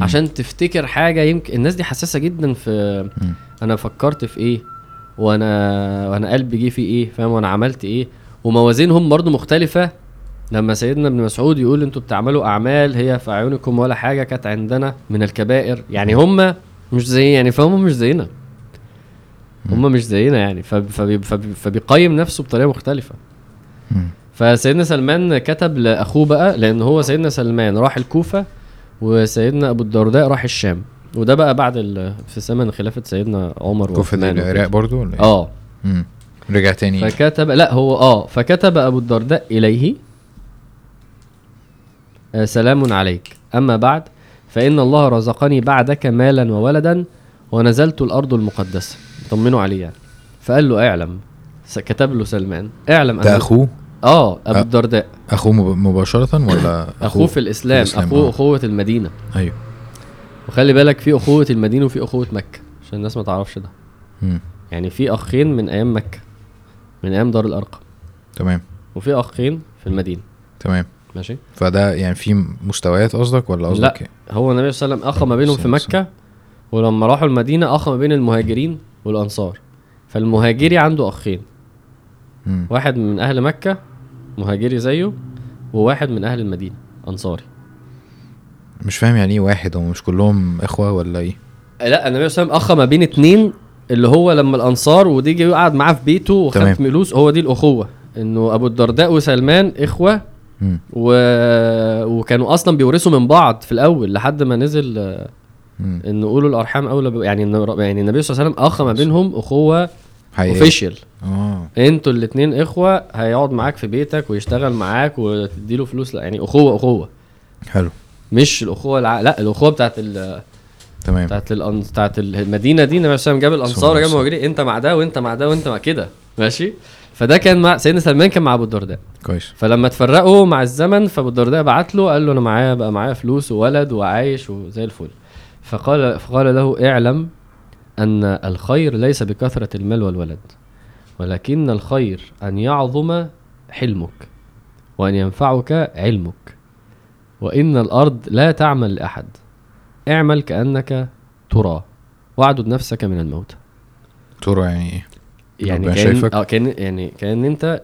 عشان تفتكر حاجه. يمكن الناس دي حساسه جدا في انا فكرت في ايه وانا وانا قلبي جه في ايه فاهم، وانا عملت ايه. وموازينهم برضو مختلفه. لما سيدنا ابن مسعود يقول انتوا بتعملوا اعمال هي في عيونكم ولا حاجه كانت عندنا من الكبائر. يعني هم مش زي يعني فهم مش زينا، هم مش زينا يعني فبي فبي فبيقيم نفسه بطريقه مختلفه. فسيدنا سلمان كتب لاخوه بقى، لان هو سيدنا سلمان راح الكوفه وسيدنا ابو الدرداء راح الشام، وده بقى بعد في زمن خلافه سيدنا عمر. الكوفه دي العراق برضو ولا ايه؟ اه رجع تاني. فكتب لا هو اه فكتب ابو الدرداء اليه سلام عليك اما بعد فان الله رزقني بعدك مالا وولدا ونزلت الارض المقدسه. طمنوا عليه يعني. فقال له اعلم، كتب له سلمان اعلم ان اخوه اه ابو الدرداء اخوه مباشره ولا اخوه أخو في الاسلام, الإسلام اخوه اخوه المدينه. ايوه. وخلي بالك في اخوه المدينه وفي اخوه مكه عشان الناس ما تعرفش ده. امم يعني في اخين من ايام مكه من ايام دار الارقم تمام، وفي اخين في المدينه تمام ماشي. فده يعني في مستويات قصدك ولا قصدك؟ لا هو النبي صلى الله عليه وسلم اخ ما بينهم في مكه، ولما راحوا المدينه اخ ما بين المهاجرين والانصار. فالمهاجري عنده اخين، واحد من اهل مكه مهاجري زيه، وواحد من اهل المدينه انصاري. مش فاهم يعني ايه واحد، هم مش كلهم اخوه ولا ايه؟ لا النبي صلى الله عليه وسلم اخ ما بين اتنين، اللي هو لما الانصار ودي جه قعد معاه في بيته وخد فلوس، هو دي الاخوه، انه ابو الدرداء وسلمان اخوه و... وكانوا اصلا بيورثوا من بعض في الاول لحد ما نزل انه قولوا الارحام اولى ب... يعني يعني النبي صلى الله عليه وسلم اخ ما بينهم اخوه اوفيشال. اه انتوا الاثنين اخوه، هيقعد معاك في بيتك ويشتغل معاك وتديله فلوس. لا يعني اخوه اخوه حلو، مش الاخوه الع... لا الاخوه بتاعت ال... تمام بتاعت الان... بتاعت المدينه دي. النبي صلى الله عليه وسلم جاب الانصار جاب مهاجرين، انت مع ده وانت مع ده وانت مع كده ماشي. فده كان مع سيدنا سلمان، كان مع ابو الدرداء كويس. فلما اتفرقوا مع الزمن فابو الدرداء بعت له قال له انا معايا بقى معايا فلوس وولد وعايش وزي الفل. فقال فقال له اعلم ان الخير ليس بكثره المال والولد، ولكن الخير ان يعظم حلمك وان ينفعك علمك، وان الارض لا تعمل لاحد، اعمل كانك ترى واعدد نفسك من الموت. ترى يعني ايه؟ يعني كان اه كان يعني كان انت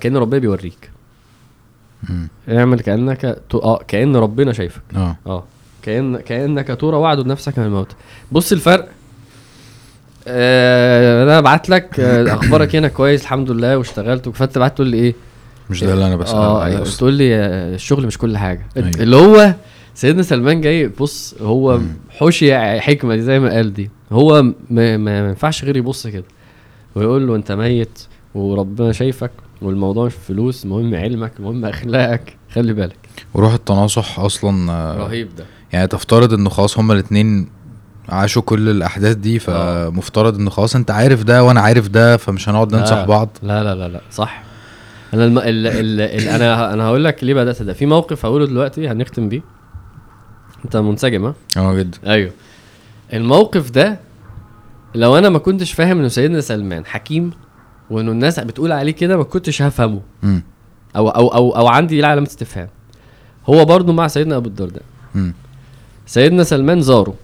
كان ربنا بيوريك. امم اعمل كانك ت... اه كان ربنا شايفك. اه اه كان كانك ترى وعد نفسك من الموت. بص الفرق. آه انا بعت لك آه اخبارك هنا كويس الحمد لله واشتغلت، فانت بعت تقول لي ايه؟ مش ده اللي انا بسأل عليه. اه تقول لي الشغل مش كل حاجه. أيوه. اللي هو سيدنا سلمان جاي بص هو حشي حكمه دي زي ما قال دي، هو ما, ما ينفعش غير يبص كده ويقول له انت ميت وربنا شايفك، والموضوع مش فلوس، مهم علمك، مهم اخلاقك، خلي بالك. وروح التناصح اصلا رهيب ده. يعني تفترض ان خلاص هما الاثنين عاشوا كل الاحداث دي، فمفترض ان خلاص انت عارف ده وانا عارف ده، فمش هنقعد ننصح بعض. لا لا لا لا صح. انا الم... ال... ال... ال... انا انا هقول لك ليه بدات ده. في موقف هقوله دلوقتي هنختم بيه انت منسجم ها؟ اه جدا. ايوه الموقف ده لو انا ما كنتش فاهم انه سيدنا سلمان حكيم وانه الناس بتقول عليه كده ما كنتش هفهمه. امم او او او او عندي علامه استفهام. هو برضو مع سيدنا ابو الدرداء. امم سيدنا سلمان زاره.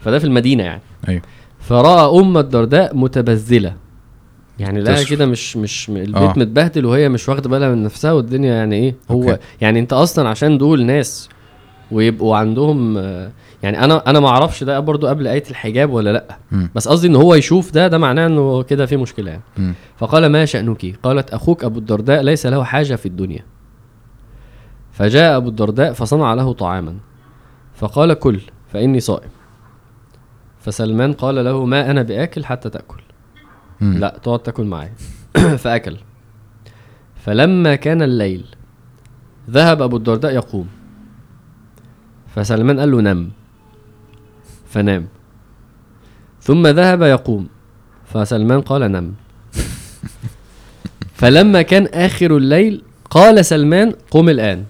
فده في المدينه يعني. ايوه. فراى ام الدرداء متبذله. يعني لا كده مش مش البيت آه. متبهدل وهي مش واخده بالها من نفسها والدنيا يعني ايه هو أوكي. يعني انت اصلا عشان دول ناس ويبقوا عندهم يعني انا انا ما اعرفش ده برضو قبل ايه الحجاب ولا لا م. بس قصدي ان هو يشوف ده ده معناه انه كده في مشكله يعني. م. فقال ما شأنك؟ قالت اخوك ابو الدرداء ليس له حاجه في الدنيا. فجاء ابو الدرداء فصنع له طعاما فقال كل فاني صائم. فسلمان قال له ما انا باكل حتى تاكل. مم. لا تقعد تاكل معايا. فاكل. فلما كان الليل ذهب ابو الدرداء يقوم فسلمان قال له نم فنام. ثم ذهب يقوم فسلمان قال نم. فلما كان اخر الليل قال سلمان قم الان.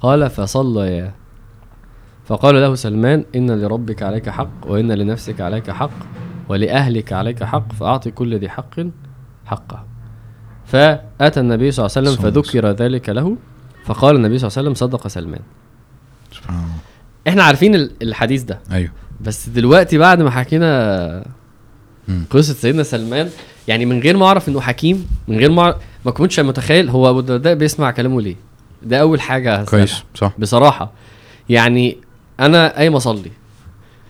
قال فصليا. فقال له سلمان ان لربك عليك حق وان لنفسك عليك حق ولأهلك عليك حق فأعطي كل ذي حق حقه. فأتى النبي صلى الله عليه وسلم فذكر ذلك له فقال النبي صلى الله عليه وسلم صدق سلمان. سبحان الله. احنا عارفين الحديث ده. ايوه. بس دلوقتي بعد ما حكينا قصة سيدنا سلمان يعني من غير ما اعرف انه حكيم من غير ما ما كنتش متخيل هو ابو الدرداء بيسمع كلامه ليه. ده اول حاجة كويس صح. بصراحة يعني انا اي ما اصلي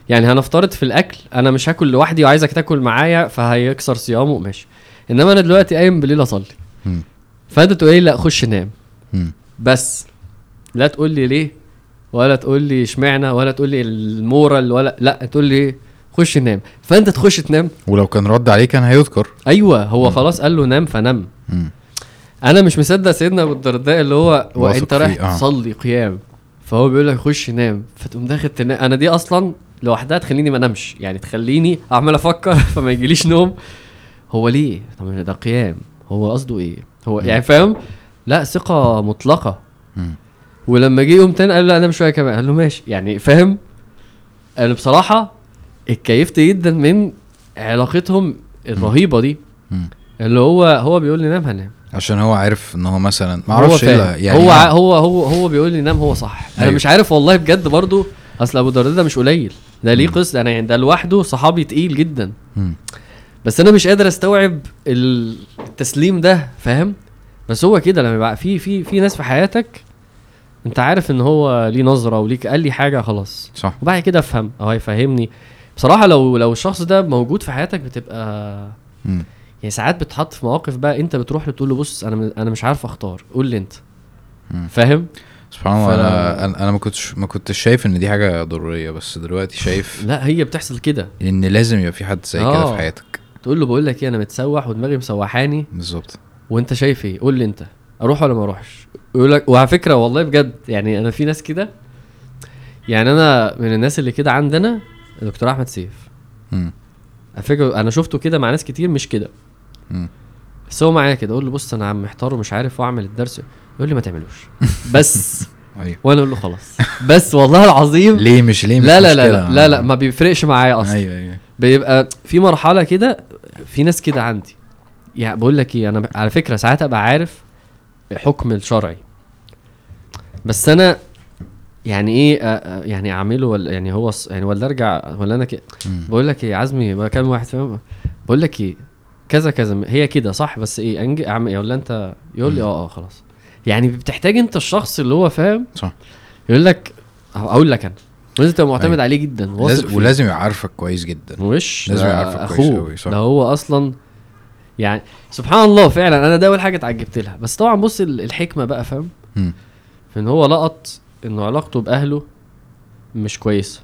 يعني هنفترض في الاكل انا مش هاكل لوحدي وعايزك تاكل معايا فهيكسر صيامه ماشي. انما انا دلوقتي قايم بالليل اصلي فانت تقول لي لا خش نام بس لا تقول لي ليه ولا تقول لي اشمعنى ولا تقول لي المورال ولا لا تقول لي خش نام فانت تخش تنام. ولو كان رد عليك كان هيذكر. ايوه هو خلاص قال له نام فنام. انا مش مصدق سيدنا ابو الدرداء اللي هو وانت رايح تصلي قيام فهو بيقول لك خش نام فتقوم داخل تنام. انا دي اصلا لوحدها تخليني ما نمش يعني تخليني اعمل افكر فما يجيليش نوم. هو ليه طبعا ده قيام هو قصده ايه هو يعني فاهم. لا ثقة مطلقة. ولما جه يوم تاني قال له انا مش شوية كمان قال له ماشي يعني فاهم. انا بصراحة اتكيفت جدا من علاقتهم الرهيبة دي اللي هو هو بيقول لي نام هنام عشان هو عارف ان هو مثلا ما اعرفش يعني هو هو هو هو بيقول لي نام هو صح. انا أيوه. مش عارف والله بجد برضو اصل ابو الدرداء ده مش قليل ده ليه قصه انا يعني ده لوحده صحابي تقيل جدا. مم. بس انا مش قادر استوعب التسليم ده فاهم. بس هو كده لما يبقى في في في ناس في حياتك انت عارف ان هو ليه نظره وليك قال لي حاجه خلاص صح. وبعد كده افهم او هيفهمني بصراحه. لو لو الشخص ده موجود في حياتك بتبقى مم. يعني ساعات بتحط في مواقف بقى انت بتروح له تقول له بص انا انا مش عارف اختار قول لي انت فاهم. سبحان الله. انا انا ما كنتش ما كنتش شايف ان دي حاجه ضروريه بس دلوقتي شايف لا هي بتحصل كده لان لازم يبقى في حد زي كده في حياتك تقول له بقول لك ايه انا متسوح ودماغي مسوحاني بالظبط وانت شايف ايه قول لي انت اروح ولا ما اروحش يقول لك. وعلى فكره والله بجد يعني انا في ناس كده يعني انا من الناس اللي كده عندنا الدكتور احمد سيف. امم انا شفته كده مع ناس كتير مش كده. امم بس هو معايا كده اقول له بص انا عم محتار ومش عارف واعمل الدرس يقول لي ما تعملوش بس وانا اقول له خلاص بس والله العظيم ليه مش ليه مش لا لا لا لا لا ما بيفرقش معايا اصلا. ايوه ايوه بيبقى في مرحله كده في ناس كده عندي يعني بقول لك ايه انا على فكره ساعات ابقى عارف حكم الشرعي بس انا يعني ايه يعني اعمله ولا يعني هو يعني ولا ارجع ولا انا كده بقول لك ايه عزمي بكلم واحد فاهم بقول لك ايه كذا كذا هي كده صح بس ايه انجي اعمل ايه ولا انت يقول لي اه اه خلاص. يعني بتحتاج انت الشخص اللي هو فاهم صح يقول لك اقول لك انا لازم تبقى معتمد عليه جدا لازم ولازم يعرفك كويس جدا مش لازم يعرفك كويس قوي صح. ده هو اصلا يعني سبحان الله فعلا انا ده اول حاجه اتعجبت لها. بس طبعا بص الحكمه بقى فاهم ان هو لقط انه علاقته باهله مش كويسه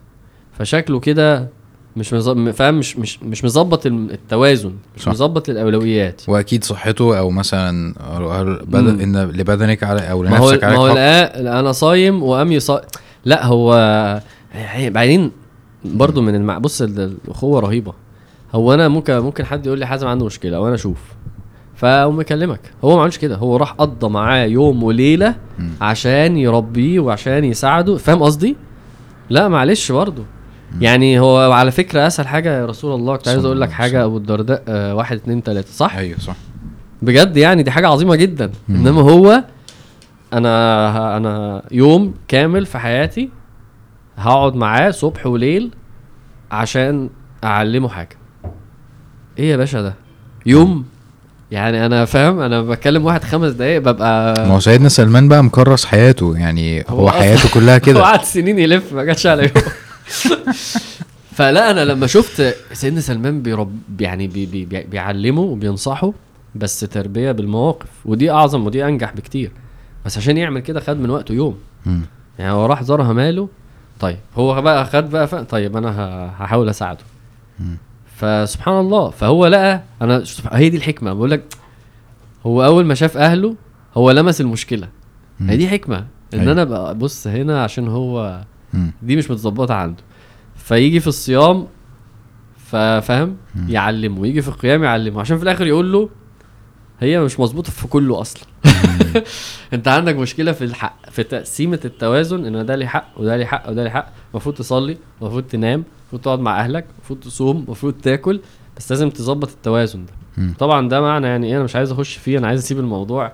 فشكله كده مش فاهم مش مش مش مظبط التوازن مش مظبط الاولويات واكيد صحته او مثلا بدل ان لبدنك على او لنفسك على ما هو لا انا صايم وامي صايم لا هو بعدين برضو من المع بص الاخوه رهيبه. هو انا ممكن ممكن حد يقول لي حازم عنده مشكله وانا اشوف فهو يكلمك. هو ما عملش كده, هو راح قضى معاه يوم وليله م. عشان يربيه وعشان يساعده, فاهم قصدي؟ لا معلش برضه يعني هو على فكره اسهل حاجه يا رسول الله, كنت عايز اقول لك حاجه, ابو الدرداء آه واحد اتنين تلاته صح؟ ايوه صح بجد, يعني دي حاجه عظيمه جدا. م. انما هو انا انا يوم كامل في حياتي هقعد معاه صبح وليل عشان اعلمه حاجه. ايه يا باشا ده يوم؟ يعني انا فاهم, انا بتكلم واحد خمس دقايق ببقى. ما هو سيدنا سلمان بقى مكرس حياته, يعني هو, هو حياته كلها كده, قعد سنين يلف ما جاتش على يوم. فلا انا لما شفت سيدنا سلمان بيرب يعني بي بي بيعلمه وبينصحه بس تربيه بالمواقف, ودي اعظم ودي انجح بكتير, بس عشان يعمل كده خد من وقته يوم. م. يعني هو راح زارها ماله, طيب هو بقى خد بقى فق... طيب انا هحاول اساعده. م. فسبحان الله. فهو لقى انا هي دي الحكمه, بقول لك هو اول ما شاف اهله هو لمس المشكله. م. هي دي حكمه ان هي. انا بص هنا عشان هو م. دي مش متظبطه عنده, فيجي في الصيام ففهم يعلمه, ويجي في القيام يعلمه, عشان في الاخر يقول له هي مش مظبوطه في كله اصلا. انت عندك مشكله في الحق, في تقسيمه التوازن, ان ده لي حق وده لي حق وده لي حق. المفروض تصلي, المفروض تنام, المفروض تقعد مع اهلك, المفروض تصوم, المفروض تاكل, بس لازم تظبط التوازن ده. م. طبعا ده معنى يعني انا مش عايز اخش فيه, انا عايز اسيب الموضوع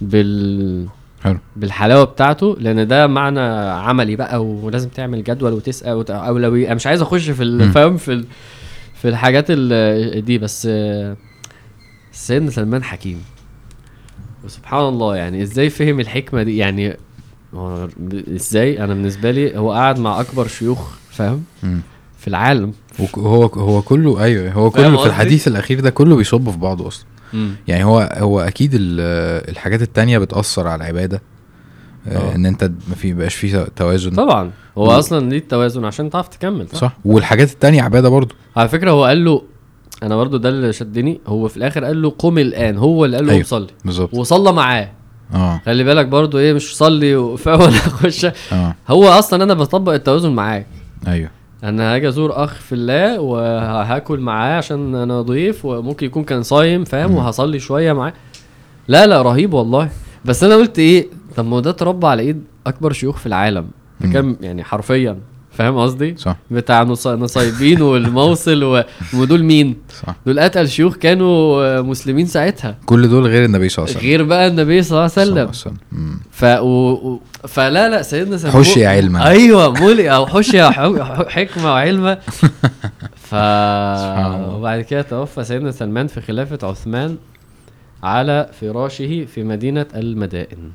بال حلو. بالحلاوه بتاعته, لان ده معنى عملي بقى, ولازم تعمل جدول وتسال واولويه. انا مش عايز اخش في الفهم في في الحاجات دي, بس سيدنا سلمان حكيم وسبحان الله, يعني ازاي فهم الحكمه دي. يعني ازاي انا بالنسبه لي هو قاعد مع اكبر شيوخ فاهم في العالم, وهو هو كله ايوه هو كله في الحديث الاخير ده كله بيصب في بعضه اصلا. مم. يعني هو هو اكيد الحاجات التانية بتأثر على العبادة, آه ان انت ما في بقاش فيه توازن. طبعا هو مم. اصلا ليه التوازن عشان تعرف تكمل صح, صح. والحاجات التانية عبادة برضو على فكرة. هو قال له انا برضو ده اللي شدني, هو في الاخر قال له قم الان, هو اللي قال له صلي وصلى معاه. اه خلي بالك برضو ايه, مش صلي وفاول اخش. آه. هو اصلا انا بطبق التوازن معاك, ايوه انا هاجي ازور اخ في الله وهاكل معاه عشان انا ضيف, وممكن يكون كان صايم فاهم, وهصلي شويه معاه. لا لا رهيب والله. بس انا قلت ايه, طب ما ده تربى على ايد اكبر شيوخ في العالم, فكان يعني حرفيا فاهم قصدي بتاع نصايبين والموصل, ودول مين صح. دول اتقل شيوخ كانوا مسلمين ساعتها, كل دول غير النبي صلى الله عليه وسلم, غير بقى النبي صلى الله عليه وسلم. ف و... فلا لا سيدنا سلمان حشي علما, ايوه مولي او حشي حكمه وعلمه. ف وبعد كده توفى سيدنا سلمان في خلافه عثمان على فراشه في مدينه المدائن.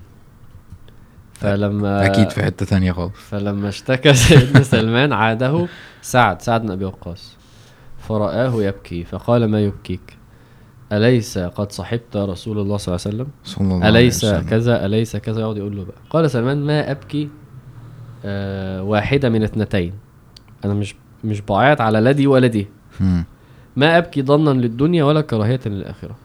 فلما اكيد في حته ثانيه خالص. فلما اشتكى سيدنا سلمان عاده سعد سعد بن أبي وقاص فرآه يبكي فقال ما يبكيك, اليس قد صحبت رسول الله صلى الله عليه وسلم, اليس كذا اليس كذا, يقعد يقول له بقى. قال سلمان ما ابكي آه واحده من اثنتين, انا مش مش بعيط على لا دي ولا دي, ما ابكي ظنا للدنيا ولا كراهيه للاخره,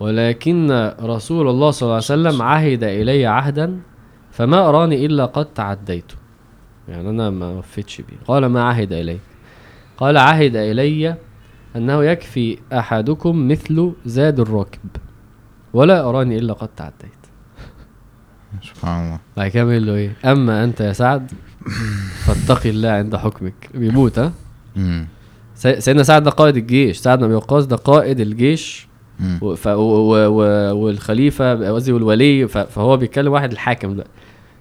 ولكن رسول الله صلى الله عليه وسلم عهد إلي عهدا فما أراني إلا قد تعديته, يعني أنا ما وفيتش بيه. قال ما عهد إليك؟ قال عهد إلي أنه يكفي أحدكم مثل زاد الراكب ولا أراني إلا قد تعديت. سبحان الله. بعد كده بيقول له إيه, أما أنت يا سعد فاتقي الله عند حكمك. بيموت ها. سيدنا سعد ده قائد الجيش, سعد بن أبي وقاص ده قائد الجيش ف والخليفه قصدي والولي, فهو بيتكلم واحد الحاكم ده.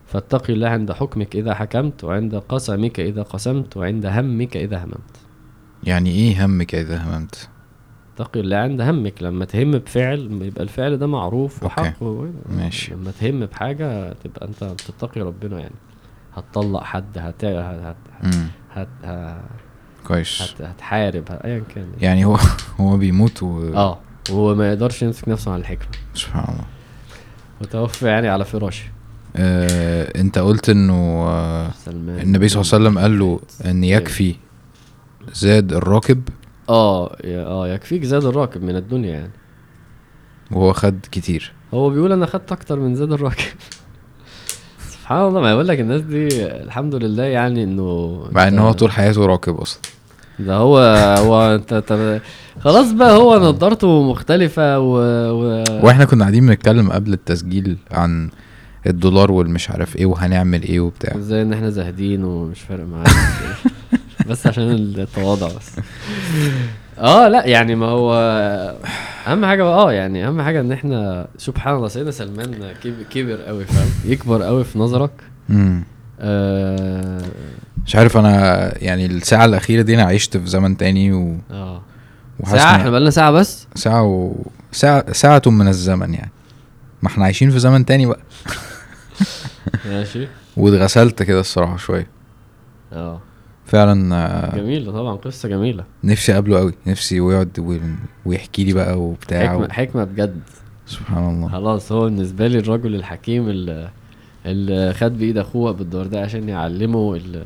فاتقي الله عند حكمك اذا حكمت, وعند قسمك اذا قسمت, وعند همك اذا هممت. يعني ايه همك اذا هممت؟ اتقي الله عند همك, لما تهم بفعل يبقى الفعل ده معروف وحق, ماشي. لما تهم بحاجه تبقى انت بتتقي ربنا, يعني هتطلق حد هت هت هت كويس هتحارب ايا كان, يعني هو هو بيموت و اه وهو ما يقدرش يمسك نفسه على الحكمة. سبحان الله. وتوفى يعني على فراشه. آه، انت قلت انه آه، النبي صلى الله عليه وسلم قال له ان يكفي زاد الراكب. اه اه يكفيك زاد الراكب من الدنيا, يعني وهو خد كتير. هو بيقول انا خدت اكتر من زاد الراكب. سبحان الله. ما يقول لك الناس دي الحمد لله, يعني انه مع ان هو طول حياته راكب اصلا. ده هو هو انت خلاص بقى هو نظرته مختلفه و... و... واحنا كنا قاعدين بنتكلم قبل التسجيل عن الدولار والمش عارف ايه وهنعمل ايه وبتاع ازاي ان احنا زاهدين ومش فارق معانا بس عشان التواضع بس. اه لا يعني ما هو اهم حاجه اه يعني اهم حاجه ان احنا سبحان الله سيدنا سلمان كبر قوي فاهم يكبر قوي في نظرك امم آه مش عارف انا يعني الساعه الاخيره دي انا عشت في زمن تاني و اه ساعه احنا بقالنا ساعه بس ساعه و... ساعه ساعه من الزمن يعني ما احنا عايشين في زمن تاني بقى ماشي واتغسلت كده الصراحه شويه اه فعلا جميله طبعا قصه جميله نفسي قبله قوي نفسي ويقعد ويحكي لي بقى وبتاع حكمه, و... حكمة بجد سبحان الله خلاص هو بالنسبه لي الرجل الحكيم اللي اللي خد بايد اخوه ابو الدرداء عشان يعلمه اللي...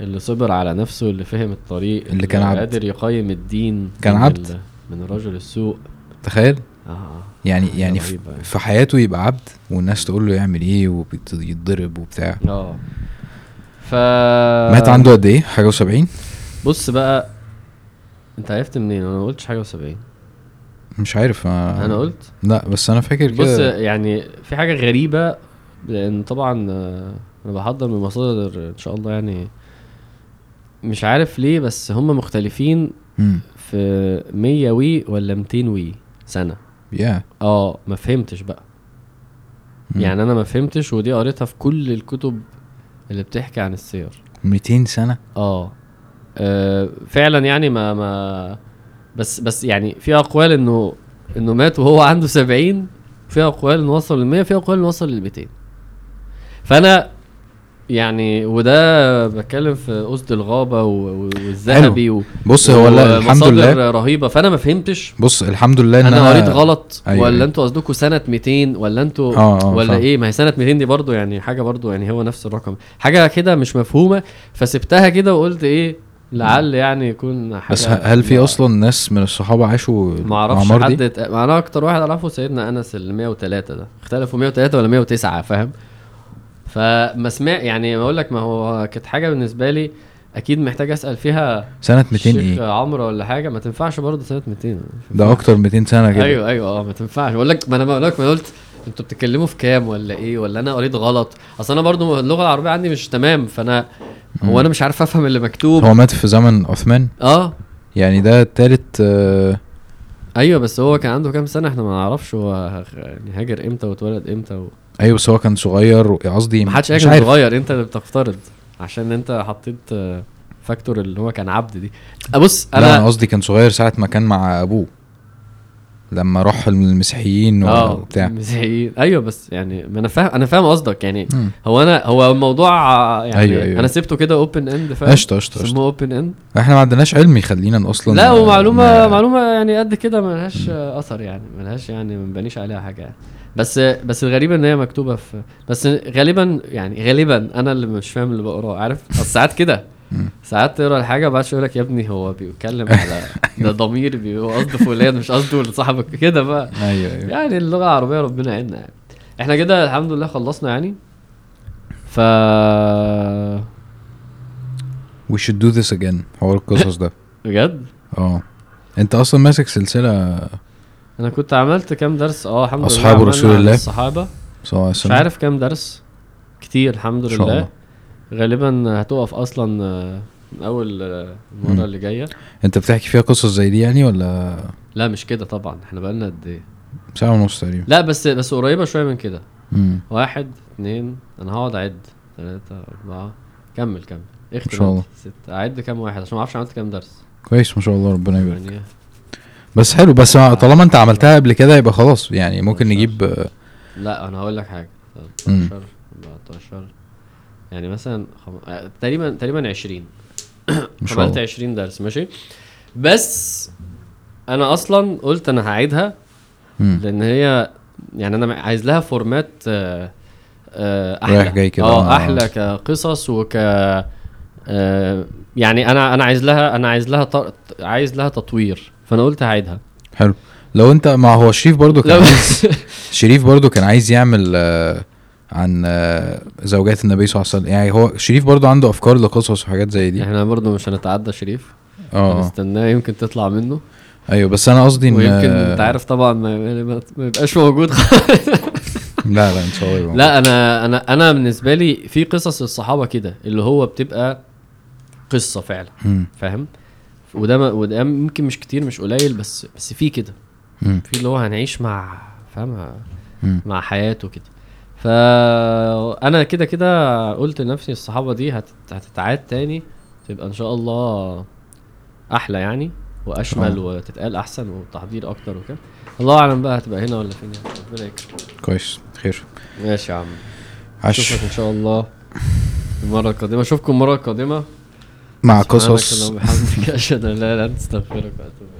اللي صبر على نفسه اللي فهم الطريق اللي, اللي كان قادر يقيم الدين كان عبد ال... من الرجل السوء تخيل اه يعني يعني في... في حياته يبقى عبد والناس تقول له يعمل ايه ويتضرب وبتاع اه ف مات عنده قد ايه حاجه وسبعين بص بقى انت عرفت منين انا قلتش حاجه وسبعين مش عارف أنا... انا قلت لا بس انا فاكر كده بص يعني في حاجه غريبه لان طبعا انا بحضر من مصادر ان شاء الله يعني مش عارف ليه بس هم مختلفين م. في مية وي ولا ميتين وي سنه yeah. اه ما فهمتش بقى م. يعني انا ما فهمتش ودي قريتها في كل الكتب اللي بتحكي عن السير ميتين سنه اه, آه فعلا يعني ما ما بس بس يعني في اقوال انه انه مات وهو عنده سبعين في اقوال انه وصل للمية في اقوال انه وصل للميتين فانا يعني وده بتكلم في قصد الغابه والذهبي و... بص هو لا الحمد لله رهيبه فانا ما فهمتش بص الحمد لله ان انا قريت غلط أيوة ولا انتوا قصدكم سنه ميتين ولا انتوا آه آه ولا فهم. ايه ما هي سنه ميتين دي برضو يعني حاجه برضو يعني هو نفس الرقم حاجه كده مش مفهومه فسبتها كده وقلت ايه لعل يعني يكون حاجه بس هل في اصلا ناس من الصحابه عاشوا ما اعرفش حد انا اكتر واحد اعرفه سيدنا انس ال مية وتلاتة ده اختلفوا مية وتلاتة ولا مية وتسعة فاهم فما سمع يعني بقول لك ما هو كانت حاجه بالنسبه لي اكيد محتاج اسال فيها سنه ميتين شيخ ايه عمرو ولا حاجه ما تنفعش برضه سنه ميتين ده اكتر ميتين سنه كده ايوه ايوه اه ما تنفعش بقول لك ما انا بقول لك ما قلت انتوا بتتكلموا في كام ولا ايه ولا انا قريت غلط اصل انا برضه اللغه العربيه عندي مش تمام فانا هو انا مش عارف افهم اللي مكتوب هو مات في زمن عثمان اه يعني ده الثالث آه ايوه بس هو كان عنده كام سنه احنا ما نعرفش هو يعني هاجر امتى واتولد امتى و... ايوه بس هو كان صغير قصدي ما حدش كان صغير انت اللي بتفترض عشان انت حطيت فاكتور اللي هو كان عبد دي ابص انا قصدي كان صغير ساعه ما كان مع ابوه لما راح المسيحيين وبتاع المسيحيين ايوه بس يعني ما انا فاهم انا فاهم قصدك يعني م. هو انا هو الموضوع يعني أيوة أيوة. انا سبته كده اوبن اند فاهم قشطه قشطه اسمه اوبن اند احنا ما عندناش علم يخلينا اصلا لا ومعلومه ما... معلومه يعني قد كده ما لهاش اثر يعني ما لهاش يعني ما بنبنيش عليها حاجه يعني. بس بس الغريبه ان هي مكتوبه في بس غالبا يعني غالبا انا اللي مش فاهم اللي بقراه عارف ساعات كده ساعات تقرا الحاجه بعد شويه يقولك يا ابني هو بيتكلم على ده ضمير بيقصد فلان مش قصده لصاحبك كده بقى ايوه ايوه يعني اللغه العربيه ربنا يعيننا يعني. احنا كده الحمد لله خلصنا يعني ف we should do this again حوار القصص ده بجد اه انت اصلا ماسك سلسله انا كنت عملت كام درس اه الحمد لله اصحاب رسول الله الصحابه مش عارف كام درس كتير الحمد لله غالبا هتقف اصلا من اول المره اللي جايه انت بتحكي فيها قصص زي دي يعني ولا لا مش كده طبعا احنا بقالنا قد ايه ساعه ونص تقريبا لا بس بس قريبه شويه من كده واحد اتنين انا هقعد اعد ثلاثة أربعة كمل كمل اختم ان شاء الله ستة اعد كام واحد عشان ما اعرفش عملت كام درس كويس ما شاء الله ربنا يبارك بس حلو بس طالما انت عملتها قبل كده يبقى خلاص يعني ممكن نجيب لا انا هقول لك حاجه تلتاشر اربعتاشر يعني مثلا تقريبا تقريبا عشرين عملت عشرين درس ماشي بس انا اصلا قلت انا هعيدها لان هي يعني انا عايز لها فورمات احلى اه احلى كقصص وك يعني انا انا عايز لها انا عايز لها عايز لها تطوير فانا قلت هعيدها حلو لو انت مع هو شريف برضو كان شريف برضو كان عايز يعمل عن زوجات النبي صلى الله عليه وسلم. يعني هو شريف برضو عنده افكار لقصص وحاجات زي دي, احنا برضو مش هنتعدى شريف, اه هنستناه يمكن تطلع منه. ايوه بس انا قصدي ان يمكن انت عارف طبعا ما يبقاش موجود. لا لا ان شاء الله. لا انا انا انا بالنسبه لي في قصص الصحابه كده اللي هو بتبقى قصه فعلا, فاهم؟ وده وده ممكن مش كتير مش قليل, بس بس في كده في اللي هو هنعيش مع, فاهم, مع حياته كده. فانا كده كده قلت لنفسي الصحابه دي هتتعاد تاني, تبقى ان شاء الله احلى يعني واشمل أوه. وتتقال احسن وتحضير اكتر وكده. الله اعلم بقى هتبقى هنا ولا فين. ربنا يكرم. كويس خير. ماشي يا عم, اشوفك ان شاء الله المره القادمه. اشوفكم المره القادمه مع قصص. اشهد ان لا اله الا انت, استغفرك واتوب.